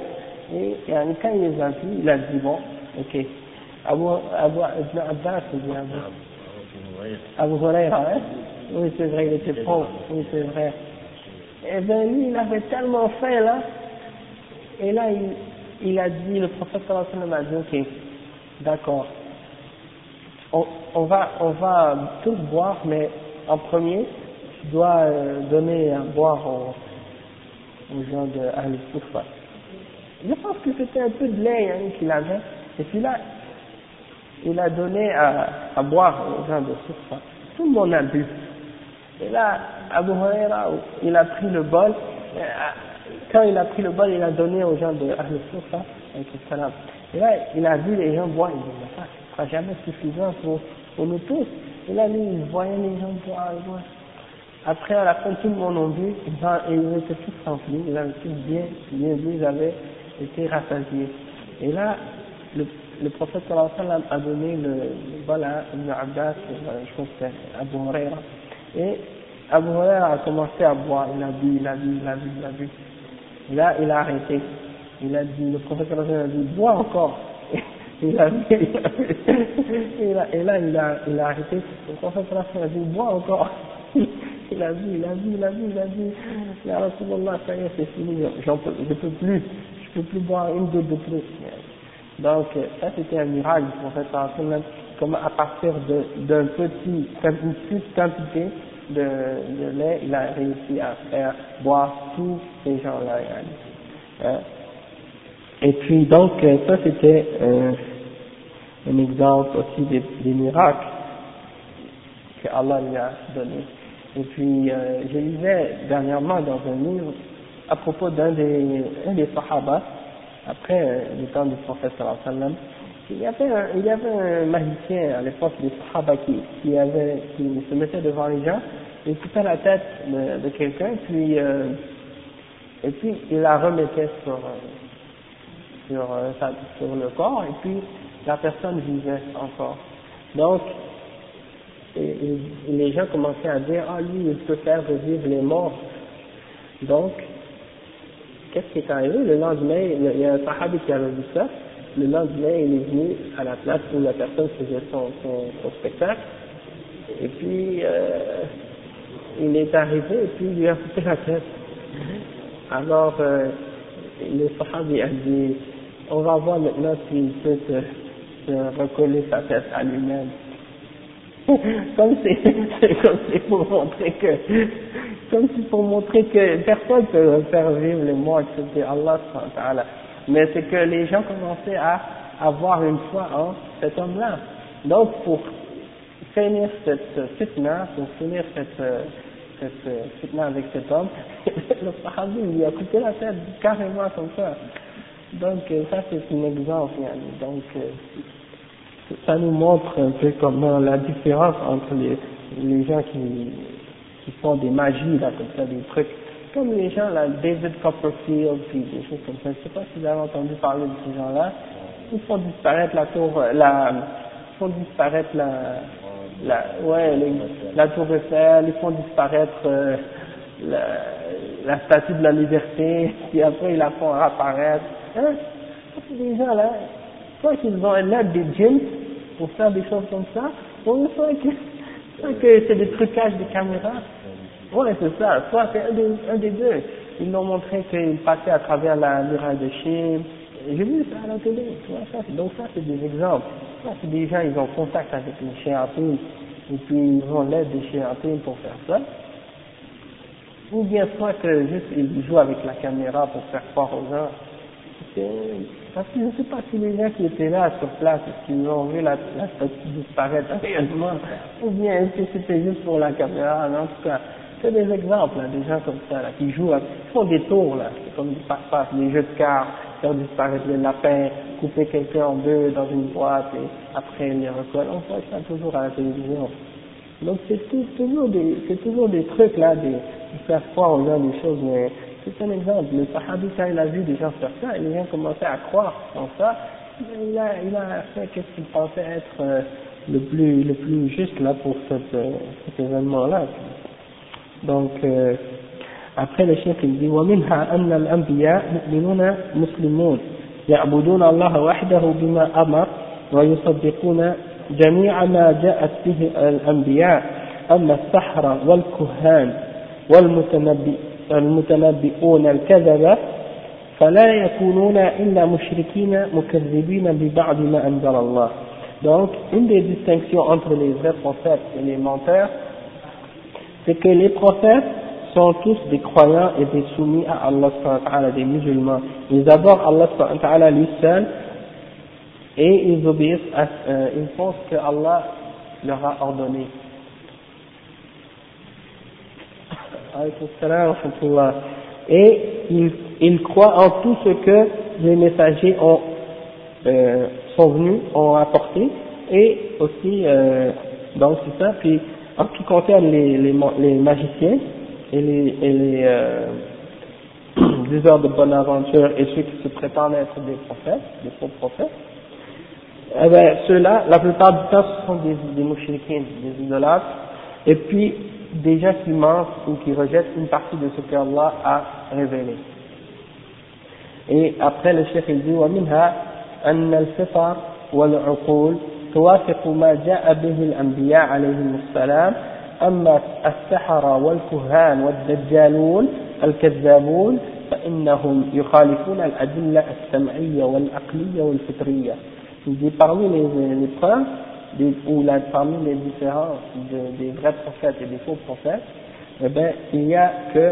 Et, et quand il les a vus, il a dit bon, ok. Abu, Abu Ibn Abbas, c'est bien. Abu Huraira, hein? Oui, c'est vrai, il était pauvre. Oui, c'est vrai. Et bien lui, il avait tellement faim là. Et là, il, il a dit, le prophète sallallahu alayhi wa sallam a dit ok, d'accord. On, on, va, on va tous boire, mais en premier, doit donner à boire aux, aux gens de Ahl Soufa. Je pense que c'était un peu de lait, hein, qu'il avait, et puis là, il a donné à, à boire aux gens de Soufa. Tout le monde a bu. Et là, Abu Huraira, il a pris le bol, quand il a pris le bol, il a donné aux gens de Ahl Soufa, et là, il a vu les gens boire, il dit, mais ça, ce sera jamais suffisant pour, pour nous tous. Et là, lui, il voyait les gens boire, et boire. Après, à la fin, tout le monde a vu, et ils étaient tous remplis, ils avaient tous bien, bien vu, ils avaient été rassasiés. Et là, le, le prophète sallallahu alayhi wa sallam a donné le, le bol à Ibn Abbas, je pense que c'est Abu Huraira. Et Abu Huraira a commencé à boire, il a bu, il a bu, il a bu, il a bu. Et là, il a arrêté. Il a dit, le prophète sallallahu alayhi wa sallam a dit, bois encore. Il a, il a, il a, et là, il a, il a arrêté. Le prophète sallallahu alayhi wa sallam a dit, bois encore. Il a vu, il a vu, il a vu, il a vu. Ya Rasulallah, ça y est, c'est fini, je peux, je peux plus, je peux plus boire une goutte de plus. Donc, ça c'était un miracle du prophète sallallahu alayhi wa sallam, comment à partir d'un petit, d'une petite quantité de, de lait, il a réussi à faire boire tous ces gens-là. Hein. Et puis donc, ça c'était euh, un exemple aussi des, des miracles que Allah lui a donné. Et puis, euh, je lisais dernièrement dans un livre à propos d'un des, un des Sahaba, après euh, le temps du prophète sallallahu alayhi wa sallam, qu'il y avait un, il y avait un magicien à l'époque des Sahaba qui, qui, avait, qui se mettait devant les gens, il coupait la tête de, de quelqu'un, puis, euh, et puis il la remettait sur, euh, sur, euh, sur le corps, et puis la personne vivait encore. Donc, et, et les gens commençaient à dire, ah lui, il peut faire revivre les morts. Donc, qu'est-ce qui est arrivé? Le lendemain, il y a un sahabi qui a vu ça, le lendemain il est venu à la place où la personne faisait son, son, son spectacle, et puis euh, il est arrivé et puis il lui a coupé la tête. Alors euh, le sahabi a dit, on va voir maintenant s'il peut se, se recoller sa tête à lui-même. Comme c'est comme c'est pour montrer que comme c'est pour montrer que personne ne peut faire vivre les morts, c'était Allah subhanahu wa ta'ala. Mais c'est que les gens commençaient à avoir une foi en cet homme-là. Donc pour finir cette fitna, pour finir cette cette fitna avec cet homme, le sahabi lui a coupé la tête carrément comme ça. Donc ça c'est un exemple. Donc ça nous montre un peu comment la différence entre les, les gens qui, qui font des magies, là, comme ça, des trucs, comme les gens, là, David Copperfield, puis des choses comme ça. Je sais pas si vous avez entendu parler de ces gens-là. Ils font disparaître la tour, la, ils font disparaître la, la, ouais, les, la tour Eiffel, ils font disparaître euh, la, la statue de la liberté, puis après ils la font réapparaître. Hein? Des gens, là, soit qu'ils ont l'aide des djinns pour faire des choses comme ça, ou soit que, soit que c'est des trucages de caméras. Ouais, c'est ça, soit c'est un, un des deux. Ils l'ont montré qu'ils passaient à travers la muraille de Chine. J'ai vu ça à la télé. Ouais, ça, donc ça, c'est des exemples. Ça, c'est des gens, ils ont contact avec les chéatines, et puis ils ont l'aide des chéatines pour faire ça. Ou bien soit que juste ils jouent avec la caméra pour faire croire aux gens. Parce que je ne sais pas si les gens qui étaient là sur place, ils ont vu la, la statue disparaître réellement, ou bien est-ce que c'était juste pour la caméra. En tout cas, c'est des exemples, là, des gens comme ça, là, qui jouent, là, qui font des tours, là, comme du passe-passe, des jeux de cartes, faire disparaître les lapins, couper quelqu'un en deux dans une boîte, et après les recoller. On voit ça toujours à la télévision. Donc c'est tout, toujours, toujours des trucs, là, des, de faire croire aux gens des choses, mais... C'est un exemple. Le sahabi, quand il a vu des gens faire ça, et les gens commençaient à croire en ça, il a, il a fait ce qu'il pensait être euh, le, plus, le plus juste là pour cette, euh, cet événement-là. Donc, euh, après le chef, il dit وَمِنْهَا أَنَّ الْأَنْبِيَاءَ مُؤْمِنُونَ مُسْلِمُونَ يَعْبُدُونَ اللَّهَ وَحْدَهُ بِمَا أَمَرَ وَيُصَدِّقُونَ جَمِيعَ مَا جَاءَتْ بِهِ الْأَنْبِيَاءُ أَمَّا السَّحَرَةُ وَالْكُهَّانُ وَالْمُتَنَبِّئُونَ المتنبئون الكذبة فلا يكونون إلا مشركين مكذبين ببعض ما أنزل الله. Donc, une des distinctions entre les vrais prophètes et les menteurs, c'est que les prophètes sont tous des croyants et des soumis à Allah subhanahu wa ta'ala, des musulmans. Ils adorent Allah subhanahu wa ta'ala lui seul et ils obéissent à, euh, ils font ce que Allah leur a ordonné. Et ils, ils croient en tout ce que les messagers ont, euh, sont venus, ont apporté, et aussi, euh, donc c'est ça. Puis en ce qui concerne les, les, les magiciens et les, et les euh, diseurs de bonne aventure et ceux qui se prétendent être des prophètes, des faux prophètes, eh ben ceux-là, la plupart du temps, ce sont des, des mouchriquins, des idolâtres, et puis des gens qui mentent ou qui rejettent une partie de ce qu'Allah a révélé. Et après le chef il dit وَمِنْهَا أَنَّ الْفِطَرَ وَالْعُقُولَ تُوَافِقُ مَا جَاءَ بِهِ الْأَنْبِيَاءُ عَلَيْهِمُ السَّلَامُ أَمَّا السَّحَرَةُ وَالْكُهَّانُ وَالدَّجَّالُونَ الْكَذَّابُونَ فإنهم يخالفون الأدلة السمعية والعقلية والفطرية. Il dit parmi les, les preuves des, ou la, parmi les différences de, des vrais prophètes et des faux prophètes, eh bien, il n'y a que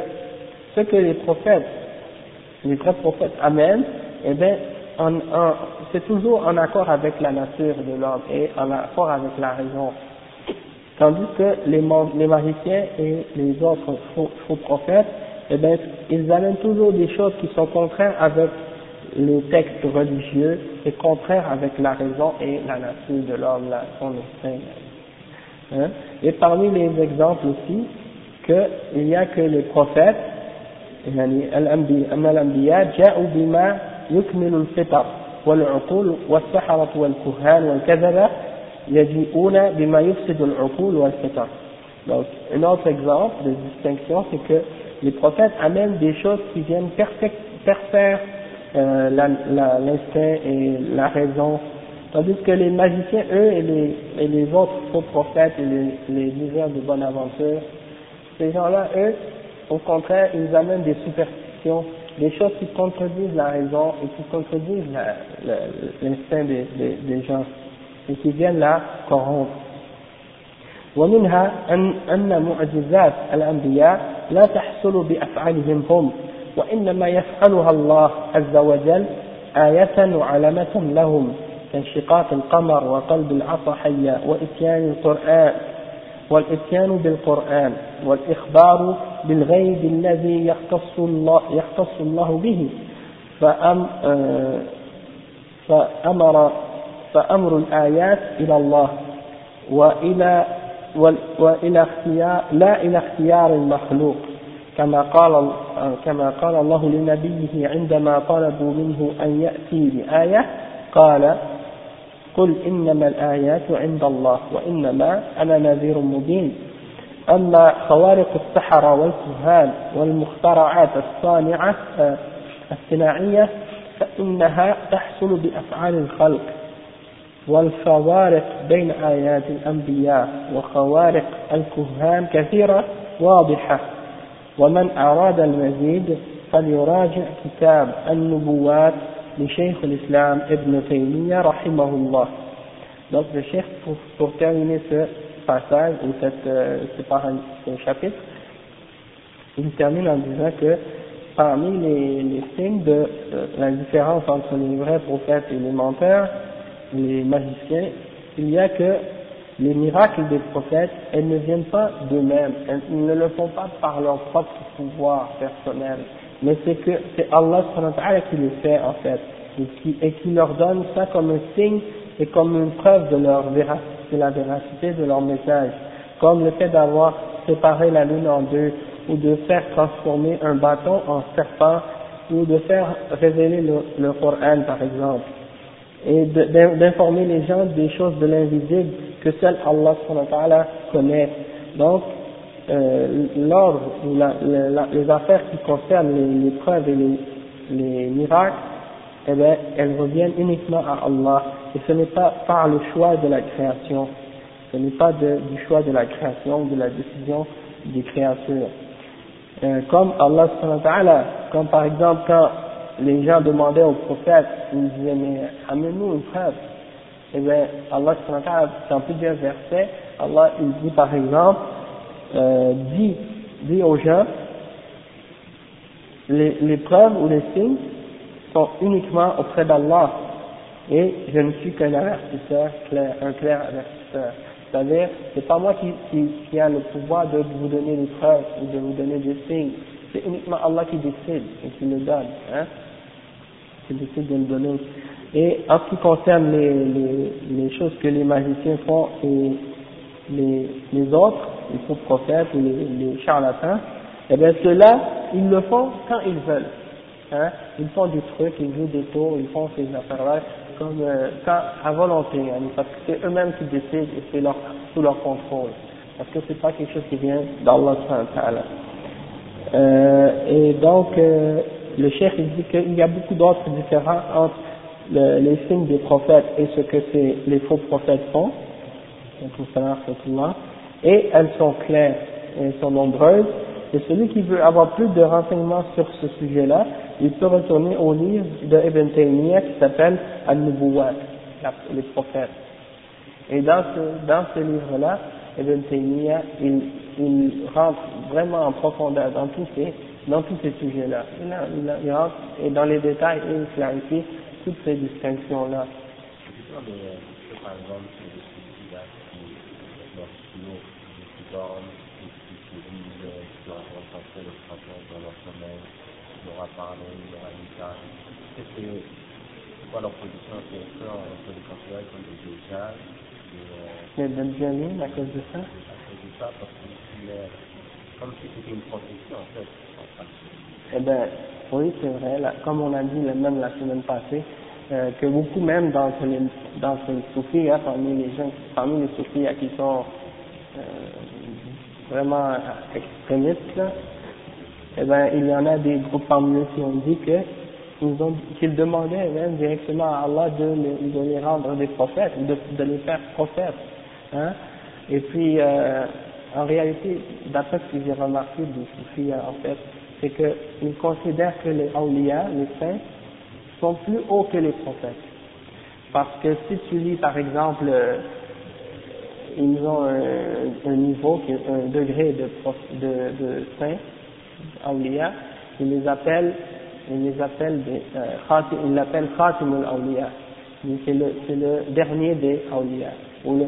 ce que les prophètes, les vrais prophètes amènent, eh bien, en, en, c'est toujours en accord avec la nature de l'homme et en accord avec la raison. Tandis que les, les magiciens et les autres faux, faux prophètes, eh bien, ils amènent toujours des choses qui sont contraires avec les textes religieux et contraires avec la raison et la nature de l'homme, son instinct. Hein? Et parmi les exemples aussi, qu'il n'y a que les prophètes, donc un autre exemple de distinction, c'est que les prophètes amènent des choses qui viennent perfaire euh, l'instinct et la raison, tandis que les magiciens, eux, et les, et les autres faux prophètes et les leaders de bonne aventure, ces gens-là, eux, au contraire, ils amènent des superstitions, des choses qui contredisent la raison et qui contredisent l'instinct des, des, des gens et qui viennent la corrompre. ومنها أن أن معجزات الأنبياء لا تحصل بأفعالهم هم وإنما يفعلها الله عز وجل آية وعلامة لهم كانشقاق القمر وقلب العصا حية وإتيان القرآن والإتيان بالقرآن والإخبار بالغيب الذي يختص الله يختص الله به فأم فأمر فأمر الآيات إلى الله وإلى وإلى اختيار لا إلى اختيار المخلوق كما قال كما قال الله لنبيه عندما طلبوا منه أن يأتي بآية قال قل إنما الآيات عند الله وإنما أنا نذير مبين أما خوارق السحرة والكهان والمخترعات الصانعة الصناعية فإنها تحصل بأفعال الخلق والفوارق بين آيات الأنبياء وخوارق الكهان كثيرة واضحة ومن أراد المزيد فليراجع كتاب النبوات لشيخ الإسلام ابن تيمية رحمه الله. Donc le Cheikh, pour, pour terminer ce passage ou cette, euh, ce chapitre, il termine en disant que parmi les, les signes de euh, la différence entre les vrais prophètes et les menteurs, les magiciens, il y a que les miracles des prophètes, elles ne viennent pas d'eux-mêmes, ils ne le font pas par leur propre pouvoir personnel, mais c'est que c'est Allah qui le fait en fait, et qui, et qui leur donne ça comme un signe et comme une preuve de, leur véracité, de la véracité de leur message, comme le fait d'avoir séparé la lune en deux, ou de faire transformer un bâton en serpent, ou de faire révéler le, le Coran par exemple, et d'informer les gens des choses de l'invisible que seul Allah connaît. Donc, euh, l'ordre, la, la, la, les affaires qui concernent les, les preuves et les, les miracles, eh bien, elles reviennent uniquement à Allah. Et ce n'est pas par le choix de la création, ce n'est pas de, du choix de la création, de la décision des créatures. Euh, comme Allah, comme par exemple quand les gens demandaient aux prophètes, ils disaient, mais amène-nous une preuve. Eh bien, Allah, dans plusieurs versets, Allah, il dit par exemple, euh, dit, dit aux gens, les, les preuves ou les signes sont uniquement auprès d'Allah, et je ne suis qu'un avertisseur, clair, un clair avertisseur. C'est-à-dire, c'est pas moi qui, qui, qui a le pouvoir de vous donner des preuves ou de vous donner des signes. C'est uniquement Allah qui décide et qui le donne, hein, qui décide de le donner. Et en ce qui concerne les, les, les choses que les magiciens font et les, les autres, les faux prophètes ou les, les charlatans, eh bien ceux-là, ils le font quand ils veulent, hein, ils font des trucs, ils jouent des tours, ils font ces affaires-là comme, euh, quand, à volonté, hein, parce que c'est eux-mêmes qui décident et c'est leur, sous leur contrôle, parce que c'est pas quelque chose qui vient d'Allah. Euh, et donc, euh, le Cheikh il dit qu'il y a beaucoup d'autres différences entre le, les signes des prophètes et ce que c'est, les faux prophètes font, et elles sont claires, elles sont nombreuses, Et celui qui veut avoir plus de renseignements sur ce sujet-là, il peut retourner au livre de Ibn Taymiyyah qui s'appelle Al-Nubuwat, les prophètes. Et dans ce, dans ce livre-là, Ibn Taymiyyah, il, il rentre vraiment en profondeur dans tous ces, dans tous ces sujets-là. Il, il, il rentre et dans les détails et il clarifie toutes ces distinctions-là. Par exemple, c'est des celui-là qui, lorsqu'ils l'ouvrent, qui dorment, qui lisent, qui ont rencontré le frapper dans leur sommeil, qui leur a parlé, qui leur a dit ça. Est-ce que, c'est quoi leur position? C'est que on peut les considérer comme des déjà, des... des Benjamins à cause de ça? À cause de ça, parce que c'est comme si c'était une protection, en fait, en pratique. Eh bien, oui, c'est vrai. Là, comme on a dit même la semaine passée, Euh, que beaucoup même dans les, dans les soufis, hein, parmi les gens, parmi les soufis qui sont euh, vraiment extrémistes, là, eh ben, il y en a des groupes parmi eux qui ont dit que ils ont, qu'ils demandaient même directement à Allah de, de les rendre des prophètes, de, de les faire prophètes. Hein. Et puis, euh, en réalité, d'après ce que j'ai remarqué des soufis, hein, en fait, c'est qu'ils considèrent que les awliyas, les saints, sont plus hauts que les prophètes. Parce que si tu lis, par exemple, euh, ils ont un, un niveau, un degré de, de, de saint, Auliyah, ils les appellent, ils les appellent, des, euh, khatim, ils l'appellent Khatimul Auliyah. C'est le, c'est le dernier des Auliyah. Le,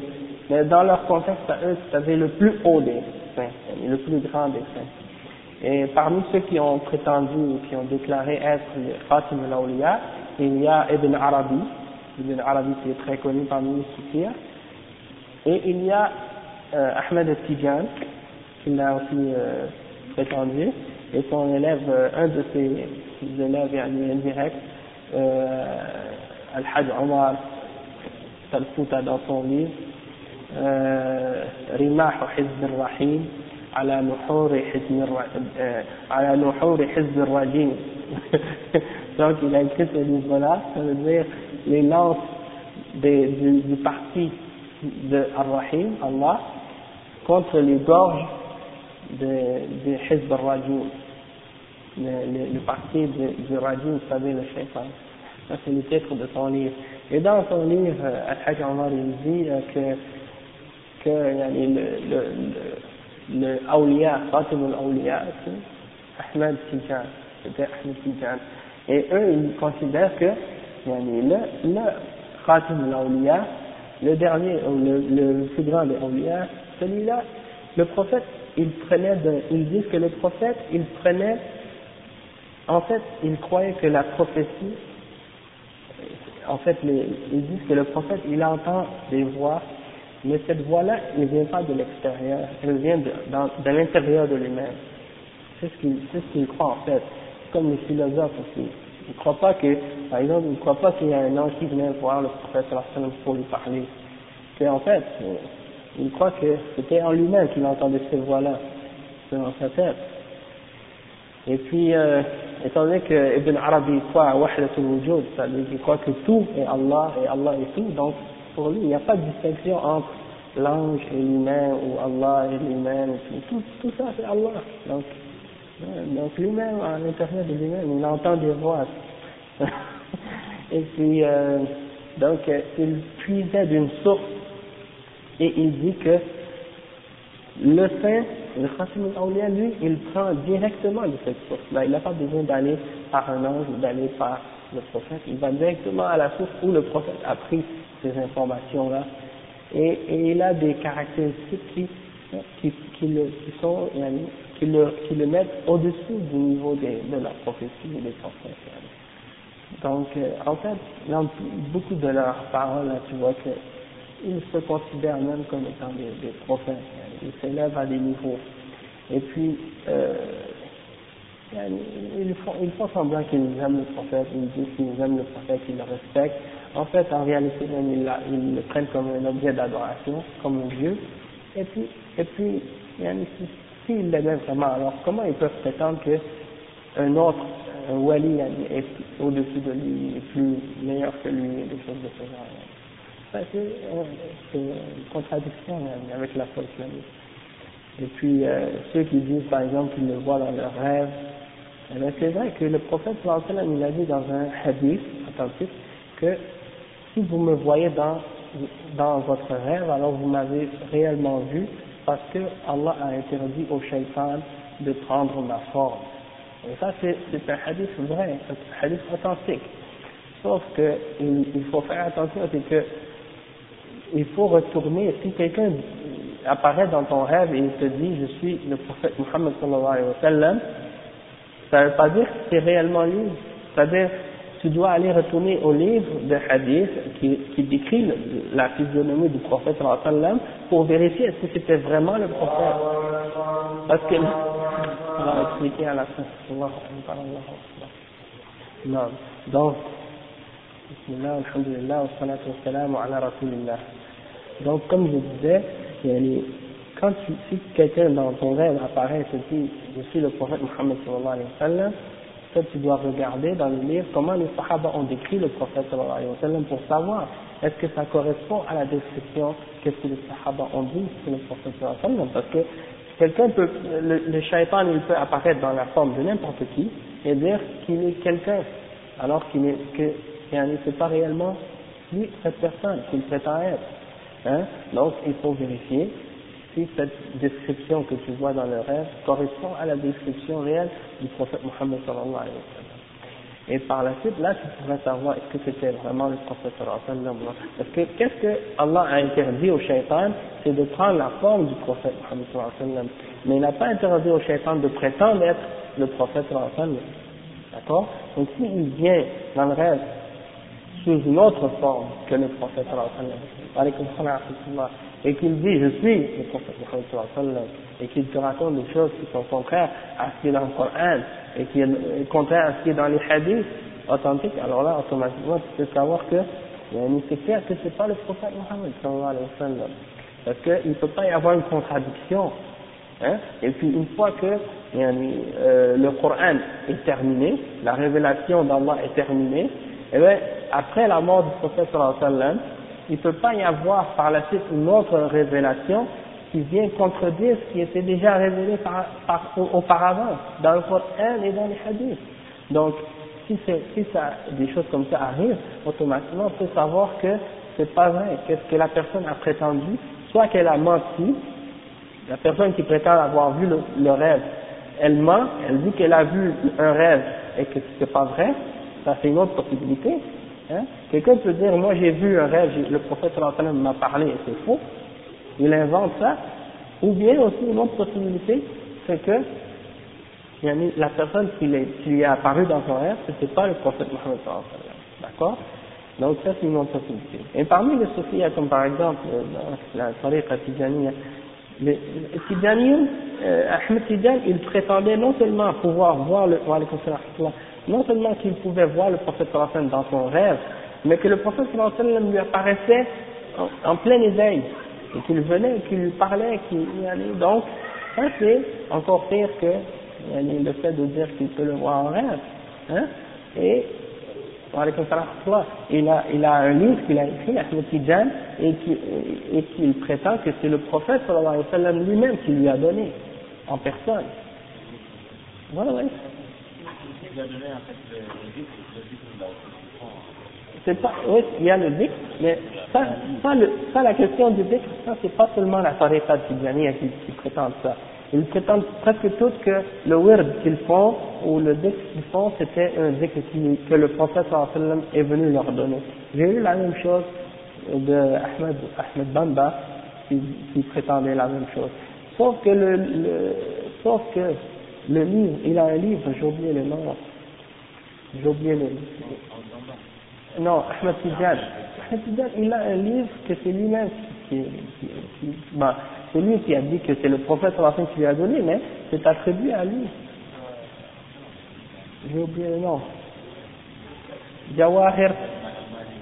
mais dans leur contexte, à eux, c'est le plus haut des saints, le plus grand des saints. Et parmi ceux qui ont prétendu ou qui ont déclaré être les Khatim al-Awliya, il y a Ibn Arabi, Ibn Arabi qui est très connu parmi les soufis, et il y a euh, Ahmed al-Tijani, qui l'a aussi euh, prétendu, et son élève, euh, un de ses élèves indirects, euh, Al-Hajj Omar Salfuta dans son livre, euh, Rimah Hizbir Rahim, على نحور حزب الر... على نحور حزب الرجيم. Donc il a écrit ce livre-là, ça veut dire les lances des, du, du parti de Ar-Rahim, Allah, contre les gorges de Hizb al-Rajim, le, le, le parti de, du Rajim, vous savez, le shaitan. Ça c'est le titre de son livre. Et dans son livre, Al-Hajj Omar, il dit que, que yani, le, le, le le Aouliya, Khatimul Aouliya, c'est Ahmed Sidjal, c'était Ahmed Sidjal. Et eux, ils considèrent que yani, le, le Khatimul Aouliya, le dernier, le, le plus grand des Aouliya, celui-là, le prophète, il prenait de, ils disent que le prophète, il prenait, en fait, ils croyaient que la prophétie, en fait, les, ils disent que le prophète, il entend des voix. Mais cette voix-là, elle ne vient pas de l'extérieur, elle vient de, dans, de l'intérieur de lui-même. C'est ce qu'il, c'est ce qu'il croit en fait, comme les philosophes aussi. Ils ne croient pas que, par exemple, ils ne croient pas qu'il y a un ange qui venait voir le prophète pour lui parler. C'est en fait, ils croient que c'était en lui-même qu'il entendait ces voix-là, dans sa tête. Et puis, euh, étant donné que Ibn Arabi croit à Wahlatul Mujoud, c'est-à-dire qu'il croit que tout est Allah et Allah est tout, donc pour lui, il n'y a pas de distinction entre l'ange et l'humain, ou Allah et l'humain, tout, tout ça c'est Allah. Donc, donc lui-même, à l'intérieur de lui-même, il entend des voix. Et puis, euh, donc, il puisait d'une source, et il dit que le saint, le Khatimul Auliyah, lui, il prend directement de cette source-là. Il n'a pas besoin d'aller par un ange ou d'aller par le prophète, il va directement à la source où le prophète a pris ces informations-là, et, et il a des caractéristiques qui, qui, qui, le, qui, sont, qui, le, qui le mettent au-dessus du niveau des, de la prophétie et des prophètes. Donc, euh, en fait, dans beaucoup de leurs paroles, là, tu vois qu'ils se considèrent même comme étant des, des prophètes, ils s'élèvent à des niveaux. Et puis, euh, ils font, ils font semblant qu'ils aiment le prophète, ils disent qu'ils aiment le prophète, qu'ils le respectent. En fait, en réalité, même, ils, la, ils le prennent comme un objet d'adoration, comme un dieu. Et puis, et puis s'ils l'aiment vraiment, alors comment ils peuvent prétendre qu'un autre, un wali, est au-dessus de lui, est plus meilleur que lui, des choses de ce genre. Ça, c'est, c'est une contradiction avec la foi islamique. Et puis euh, ceux qui disent par exemple qu'ils le voient dans leurs rêves, eh c'est vrai que le prophète sallallahu alayhi wa sallam il a dit dans un hadith authentique que si vous me voyez dans, dans votre rêve, alors vous m'avez réellement vu, parce que Allah a interdit au shaitan de prendre ma forme. Et ça c'est un hadith vrai, un hadith authentique. Sauf que il, il faut faire attention, c'est que il faut retourner, si quelqu'un apparaît dans ton rêve et il te dit je suis le prophète Muhammad sallallahu alayhi wa sallam, ça ne veut pas dire que c'est réellement lui. C'est-à-dire tu dois aller retourner au livre de hadith qui, qui décrit la physionomie du prophète sallallahu alayhi wa sallam pour vérifier si c'était vraiment le prophète. Parce que on va expliquer à la fin. Non. Donc, bismillah, alhamdulillah, wa salatu wa salam ala rasulillah. Donc comme je disais, quand tu, si quelqu'un dans ton rêve apparaît et te dit je suis le prophète Muhammad sallallahu alayhi wa sallam, toi tu dois regarder dans le livre comment les Sahaba ont décrit le prophète sallallahu alayhi wa sallam pour savoir est-ce que ça correspond à la description qu'est-ce que les Sahaba ont dit sur le prophète sallallahu alayhi wa sallam, parce que quelqu'un peut, le, le shaitan il peut apparaître dans la forme de n'importe qui et dire qu'il est quelqu'un alors qu'il n'est que, c'est pas réellement lui cette personne qu'il prétend être. Hein? Donc il faut vérifier si cette description que tu vois dans le rêve correspond à la description réelle du prophète Muhammad sallallahu alayhi wa sallam. Et par la suite, là tu pourrais savoir est-ce que c'était vraiment le prophète sallallahu alayhi wa sallam. Parce que qu'est-ce que Allah a interdit au shaitan, c'est de prendre la forme du prophète Muhammad sallallahu alayhi wa sallam. Mais il n'a pas interdit au shaitan de prétendre être le prophète sallallahu alayhi wa sallam. D'accord? Donc s'il vient dans le rêve sous une autre forme que le prophète sallallahu alayhi wa sallam, et qu'il dit je suis le prophète Muhammad et qu'il te raconte des choses qui sont contraires à ce qui est dans le Coran et qui est contraire à ce qui est dans les hadiths authentiques, alors là automatiquement tu peux savoir que c'est clair que c'est pas le prophète Muhammad sallallahu alayhi wa sallam, parce qu'il ne peut pas y avoir une contradiction, hein? Et puis une fois que euh, le Coran est terminé, la révélation d'Allah est terminée, et bien après la mort du prophète sallallahu alayhi wa sallam il ne peut pas y avoir par la suite une autre révélation qui vient contredire ce qui était déjà révélé par, par, auparavant dans le Coran et dans les hadiths. Donc, si, si ça, des choses comme ça arrivent, automatiquement on peut savoir que c'est pas vrai, qu'est-ce que la personne a prétendu, soit qu'elle a menti, la personne qui prétend avoir vu le, le rêve, elle ment, elle dit qu'elle a vu un rêve et que c'est pas vrai, ça c'est une autre possibilité. Hein? Quelqu'un peut dire moi j'ai vu un rêve, le prophète sallallahu alayhi wa sallam m'a parlé et c'est faux, il invente ça, ou bien aussi une autre possibilité c'est que la personne qui lui est apparue dans son rêve c'était pas le prophète Muhammad sallallahu alayhi wa sallam, d'accord? Donc ça c'est une autre possibilité. Et parmi les soufis comme par exemple la tariqa tidjaniya, le tidjaniya, Ahmed Sidjal il prétendait non seulement pouvoir voir le non seulement qu'il pouvait voir le prophète sallallahu alayhi wa sallam dans son rêve, mais que le prophète sallallahu alayhi wa sallam lui apparaissait en, en plein éveil, et qu'il venait, qu'il lui parlait, qu'il y allait. Donc, ça c'est encore pire que le fait de dire qu'il peut le voir en rêve. Hein? Et, il a, il a un livre qu'il a écrit, Ahmed Sidjal, et qu'il et qu'il prétend que c'est le prophète sallallahu alayhi wa sallam lui-même qui lui a donné, en personne. Voilà, ouais. C'est pas, oui, il y a le dhikr, mais ça, ça, le, ça la question du dhikr, ça c'est pas seulement la tariqa tidjaniya qui, qui prétend ça. Ils prétendent presque toutes que le wird qu'ils font ou le dhikr qu'ils font c'était un dhikr que le prophète sallallahu alayhi wa sallam est venu leur donner. J'ai eu la même chose de Ahmed, Ahmed Bamba qui, qui prétendait la même chose. Sauf que le, le sauf que le livre, il a un livre, j'ai oublié le nom. J'ai oublié le livre. Non, Ahmed Sidjal. Ahmed Sidjal, il a un livre que c'est lui-même qui, qui, qui bah, c'est lui qui a dit que c'est le prophète qui lui a donné, mais c'est attribué à lui. J'ai oublié le nom. Jawahar.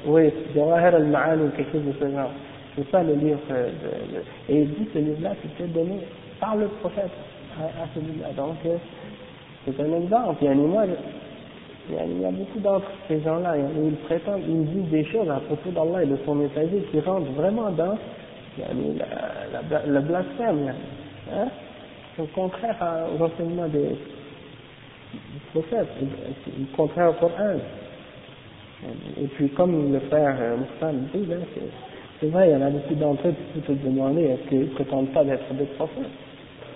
Oui, Jawahar al-Ma'ali ou quelque chose de ce genre. C'est ça le livre. De, de, et il dit que ce livre-là, c'était donné par le prophète. À celui-là. Donc, euh, c'est un exemple. Il y a, moi, il y a beaucoup d'entre ces gens-là. Ils prétendent, ils disent des choses à propos d'Allah et de son messager qui rentrent vraiment dans la, la, la, la blasphème. Hein? sont contraires aux enseignements des, des prophètes, contraires au Coran. Et puis comme le frère Moussan dit, là, c'est vrai, il y en a beaucoup d'entre eux qui peuvent te demander est-ce qu'ils ne prétendent pas d'être des prophètes.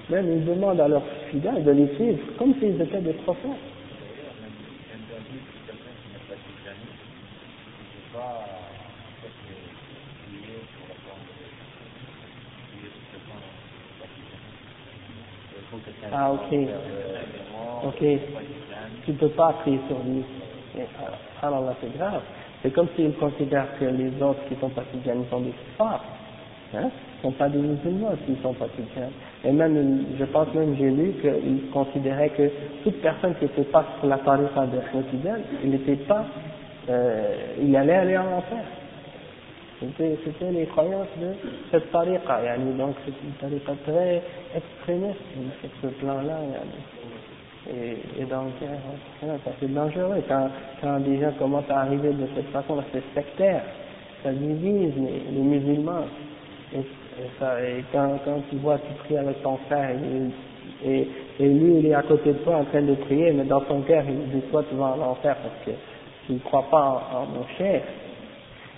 Même ils demandent à leurs fidèles de les suivre comme s'ils étaient des prophètes. Ah ok, ok, tu ne peux pas appuyer sur lui, alors c'est grave, c'est comme s'ils considèrent que les autres qui sont pas tidjanis sont des kuffars, hein, ils ne sont pas des musulmans s'ils ne sont pas tidjanis, et même, je pense même, j'ai lu qu'ils considéraient que toute personne qui n'était pas sur la tariqa de Ahmed Sidjal, il n'était pas, euh, il allait aller en enfer. C'était les croyances de cette tariqa, yani, donc c'est une tariqa très extrémiste sur ce plan-là, yani. et, et donc c'est dangereux quand, quand des gens commencent à arriver de cette façon, c'est sectaire, ça divise les, les musulmans, et, et, ça, et quand, quand tu vois tu pries avec ton frère et, et, et lui il est à côté de toi en train de prier, mais dans ton cœur il dit toi tu vas en enfer parce que tu ne crois pas en, en mon cher.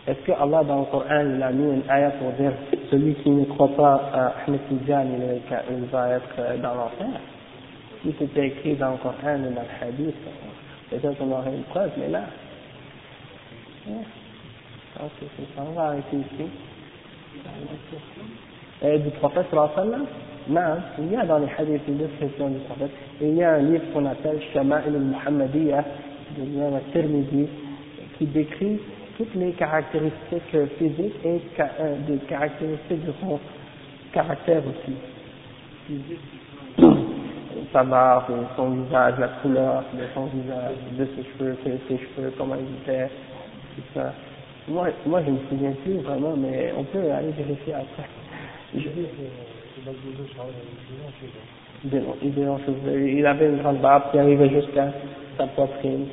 Est-ce que Allah dans le Coran il a mis une ayat pour dire celui qui ne croit pas à Ahmed Sidjal il va être dans l'enfer? Si c'était écrit dans le Coran ou dans le hadith, peut-être qu'on aurait une preuve, mais là. Ok, c'est ça, on va arrêter ici. Et du prophète sallallahu alayhi wa sallam? Non, il y a dans les hadiths une description du prophète. Il y a un livre qu'on appelle Shama'il-Muhammadiyah, de Tirmidhi, qui décrit toutes les caractéristiques physiques et des caractéristiques de son caractère aussi. Sa barbe, son visage, la couleur de son visage, de ses cheveux, ses cheveux, comment ils étaient, tout ça. Moi, moi je ne me souviens plus vraiment, mais on peut aller vérifier après. Je... Il avait une grande barbe qui arrivait jusqu'à sa poitrine.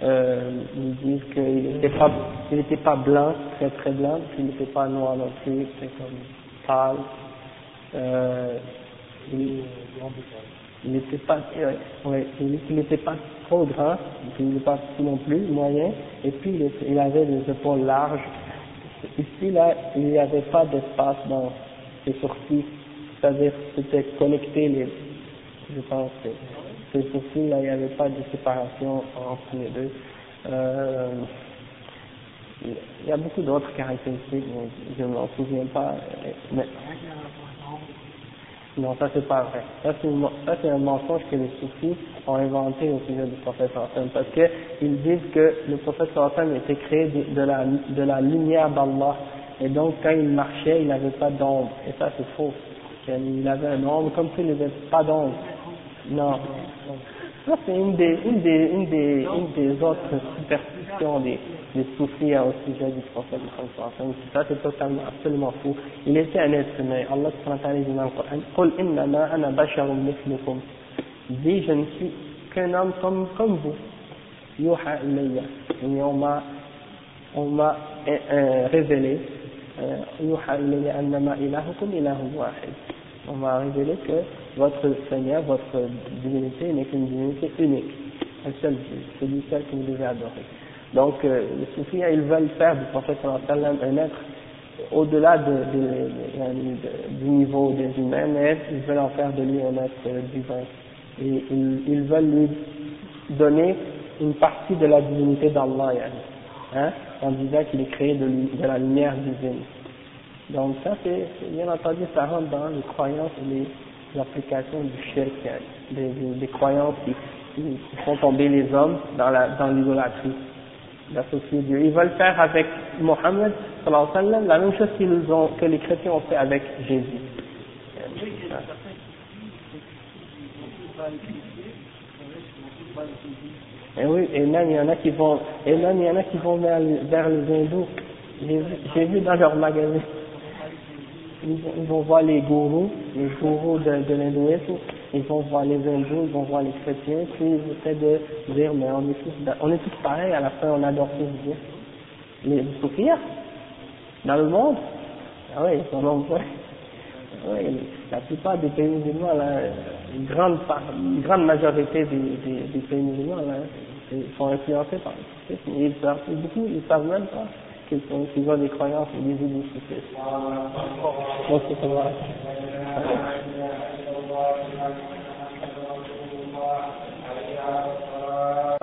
Euh, ils disent qu'il n'était pas, il n'était pas blanc, très très blanc, puis il n'était pas noir non plus, très comme pâle. Euh, il, il n'était pas, euh, ouais, il, il n'était pas trop grand, puis il n'était pas petit non plus, moyen, et puis il, il avait des épaules larges. Ici là, il n'y avait pas d'espace dans ses sourcils, c'est-à-dire c'était connecté les, je pense. Ces sourcils là, il n'y avait pas de séparation entre les deux. Euh, il y a beaucoup d'autres caractéristiques, mais je ne m'en souviens pas. Mais... Non, ça c'est pas vrai. Ça c'est, une, ça c'est un mensonge que les soufis ont inventé au sujet du prophète sallam, parce qu'ils disent que le prophète sallam était créé de, de, la, de la lumière d'Allah, et donc quand il marchait, il n'avait pas d'ombre, et ça c'est faux. Il avait un ombre comme s'il n'avait pas d'ombre. Non, ça c'est une des, une des, une des, une des autres superstitions des, des soufis au sujet du prophète Mohammed. Ça c'est totalement, absolument fou. Il était un être humain. Allah subhanahu wa ta'ala dit dans le Coran, Qul innama ana basharun mithlukum. Dis, je ne suis qu'un homme comme, comme vous. Yuha ilayya. Et on m'a, on m'a euh, révélé, Yuha ilayya annama ilahukum ilahum wahid. On m'a révélé que votre Seigneur, votre divinité n'est qu'une divinité unique, un seul Dieu, celui seul que vous devez adorer. Donc, euh, les soufis, ils veulent faire du prophète sallallahu alayhi wa sallam un être au-delà de, de, de, de, du niveau des humains, mais ils veulent en faire de lui un être divin. Et ils, ils veulent lui donner une partie de la divinité d'Allah, hein, en disant qu'il est créé de, de la lumière divine. Donc ça c'est, bien entendu, ça rentre dans les croyances et les, les applications du shirk, des, des, des croyances qui, qui font tomber les hommes dans la, dans l'idolâtrie, d'associer Dieu. Ils veulent faire avec Mohammed sallallahu alayhi wa sallam la même chose qu'ils ont, que les chrétiens ont fait avec Jésus. Et oui, et même il y en a qui vont, et même il y en a qui vont vers, vers les hindous. J'ai, j'ai vu dans leur magasin. Ils vont, ils vont voir les gourous, les gourous de, de l'hindouisme, ils vont voir les hindous, ils vont voir les chrétiens, puis ils essaient de dire, mais on est tous, on est tous pareils, à la fin on adore tous Dieu. Les soufis, dans le monde, ah oui, ils sont nombreux. Oui, la plupart des pays musulmans, là, une grande, une grande majorité des, des, des pays musulmans là, sont influencés par le soufisme. Ils savent, beaucoup, ils savent même pas qu'ils sont, qu'ils ont des croyances et des idées soufistes.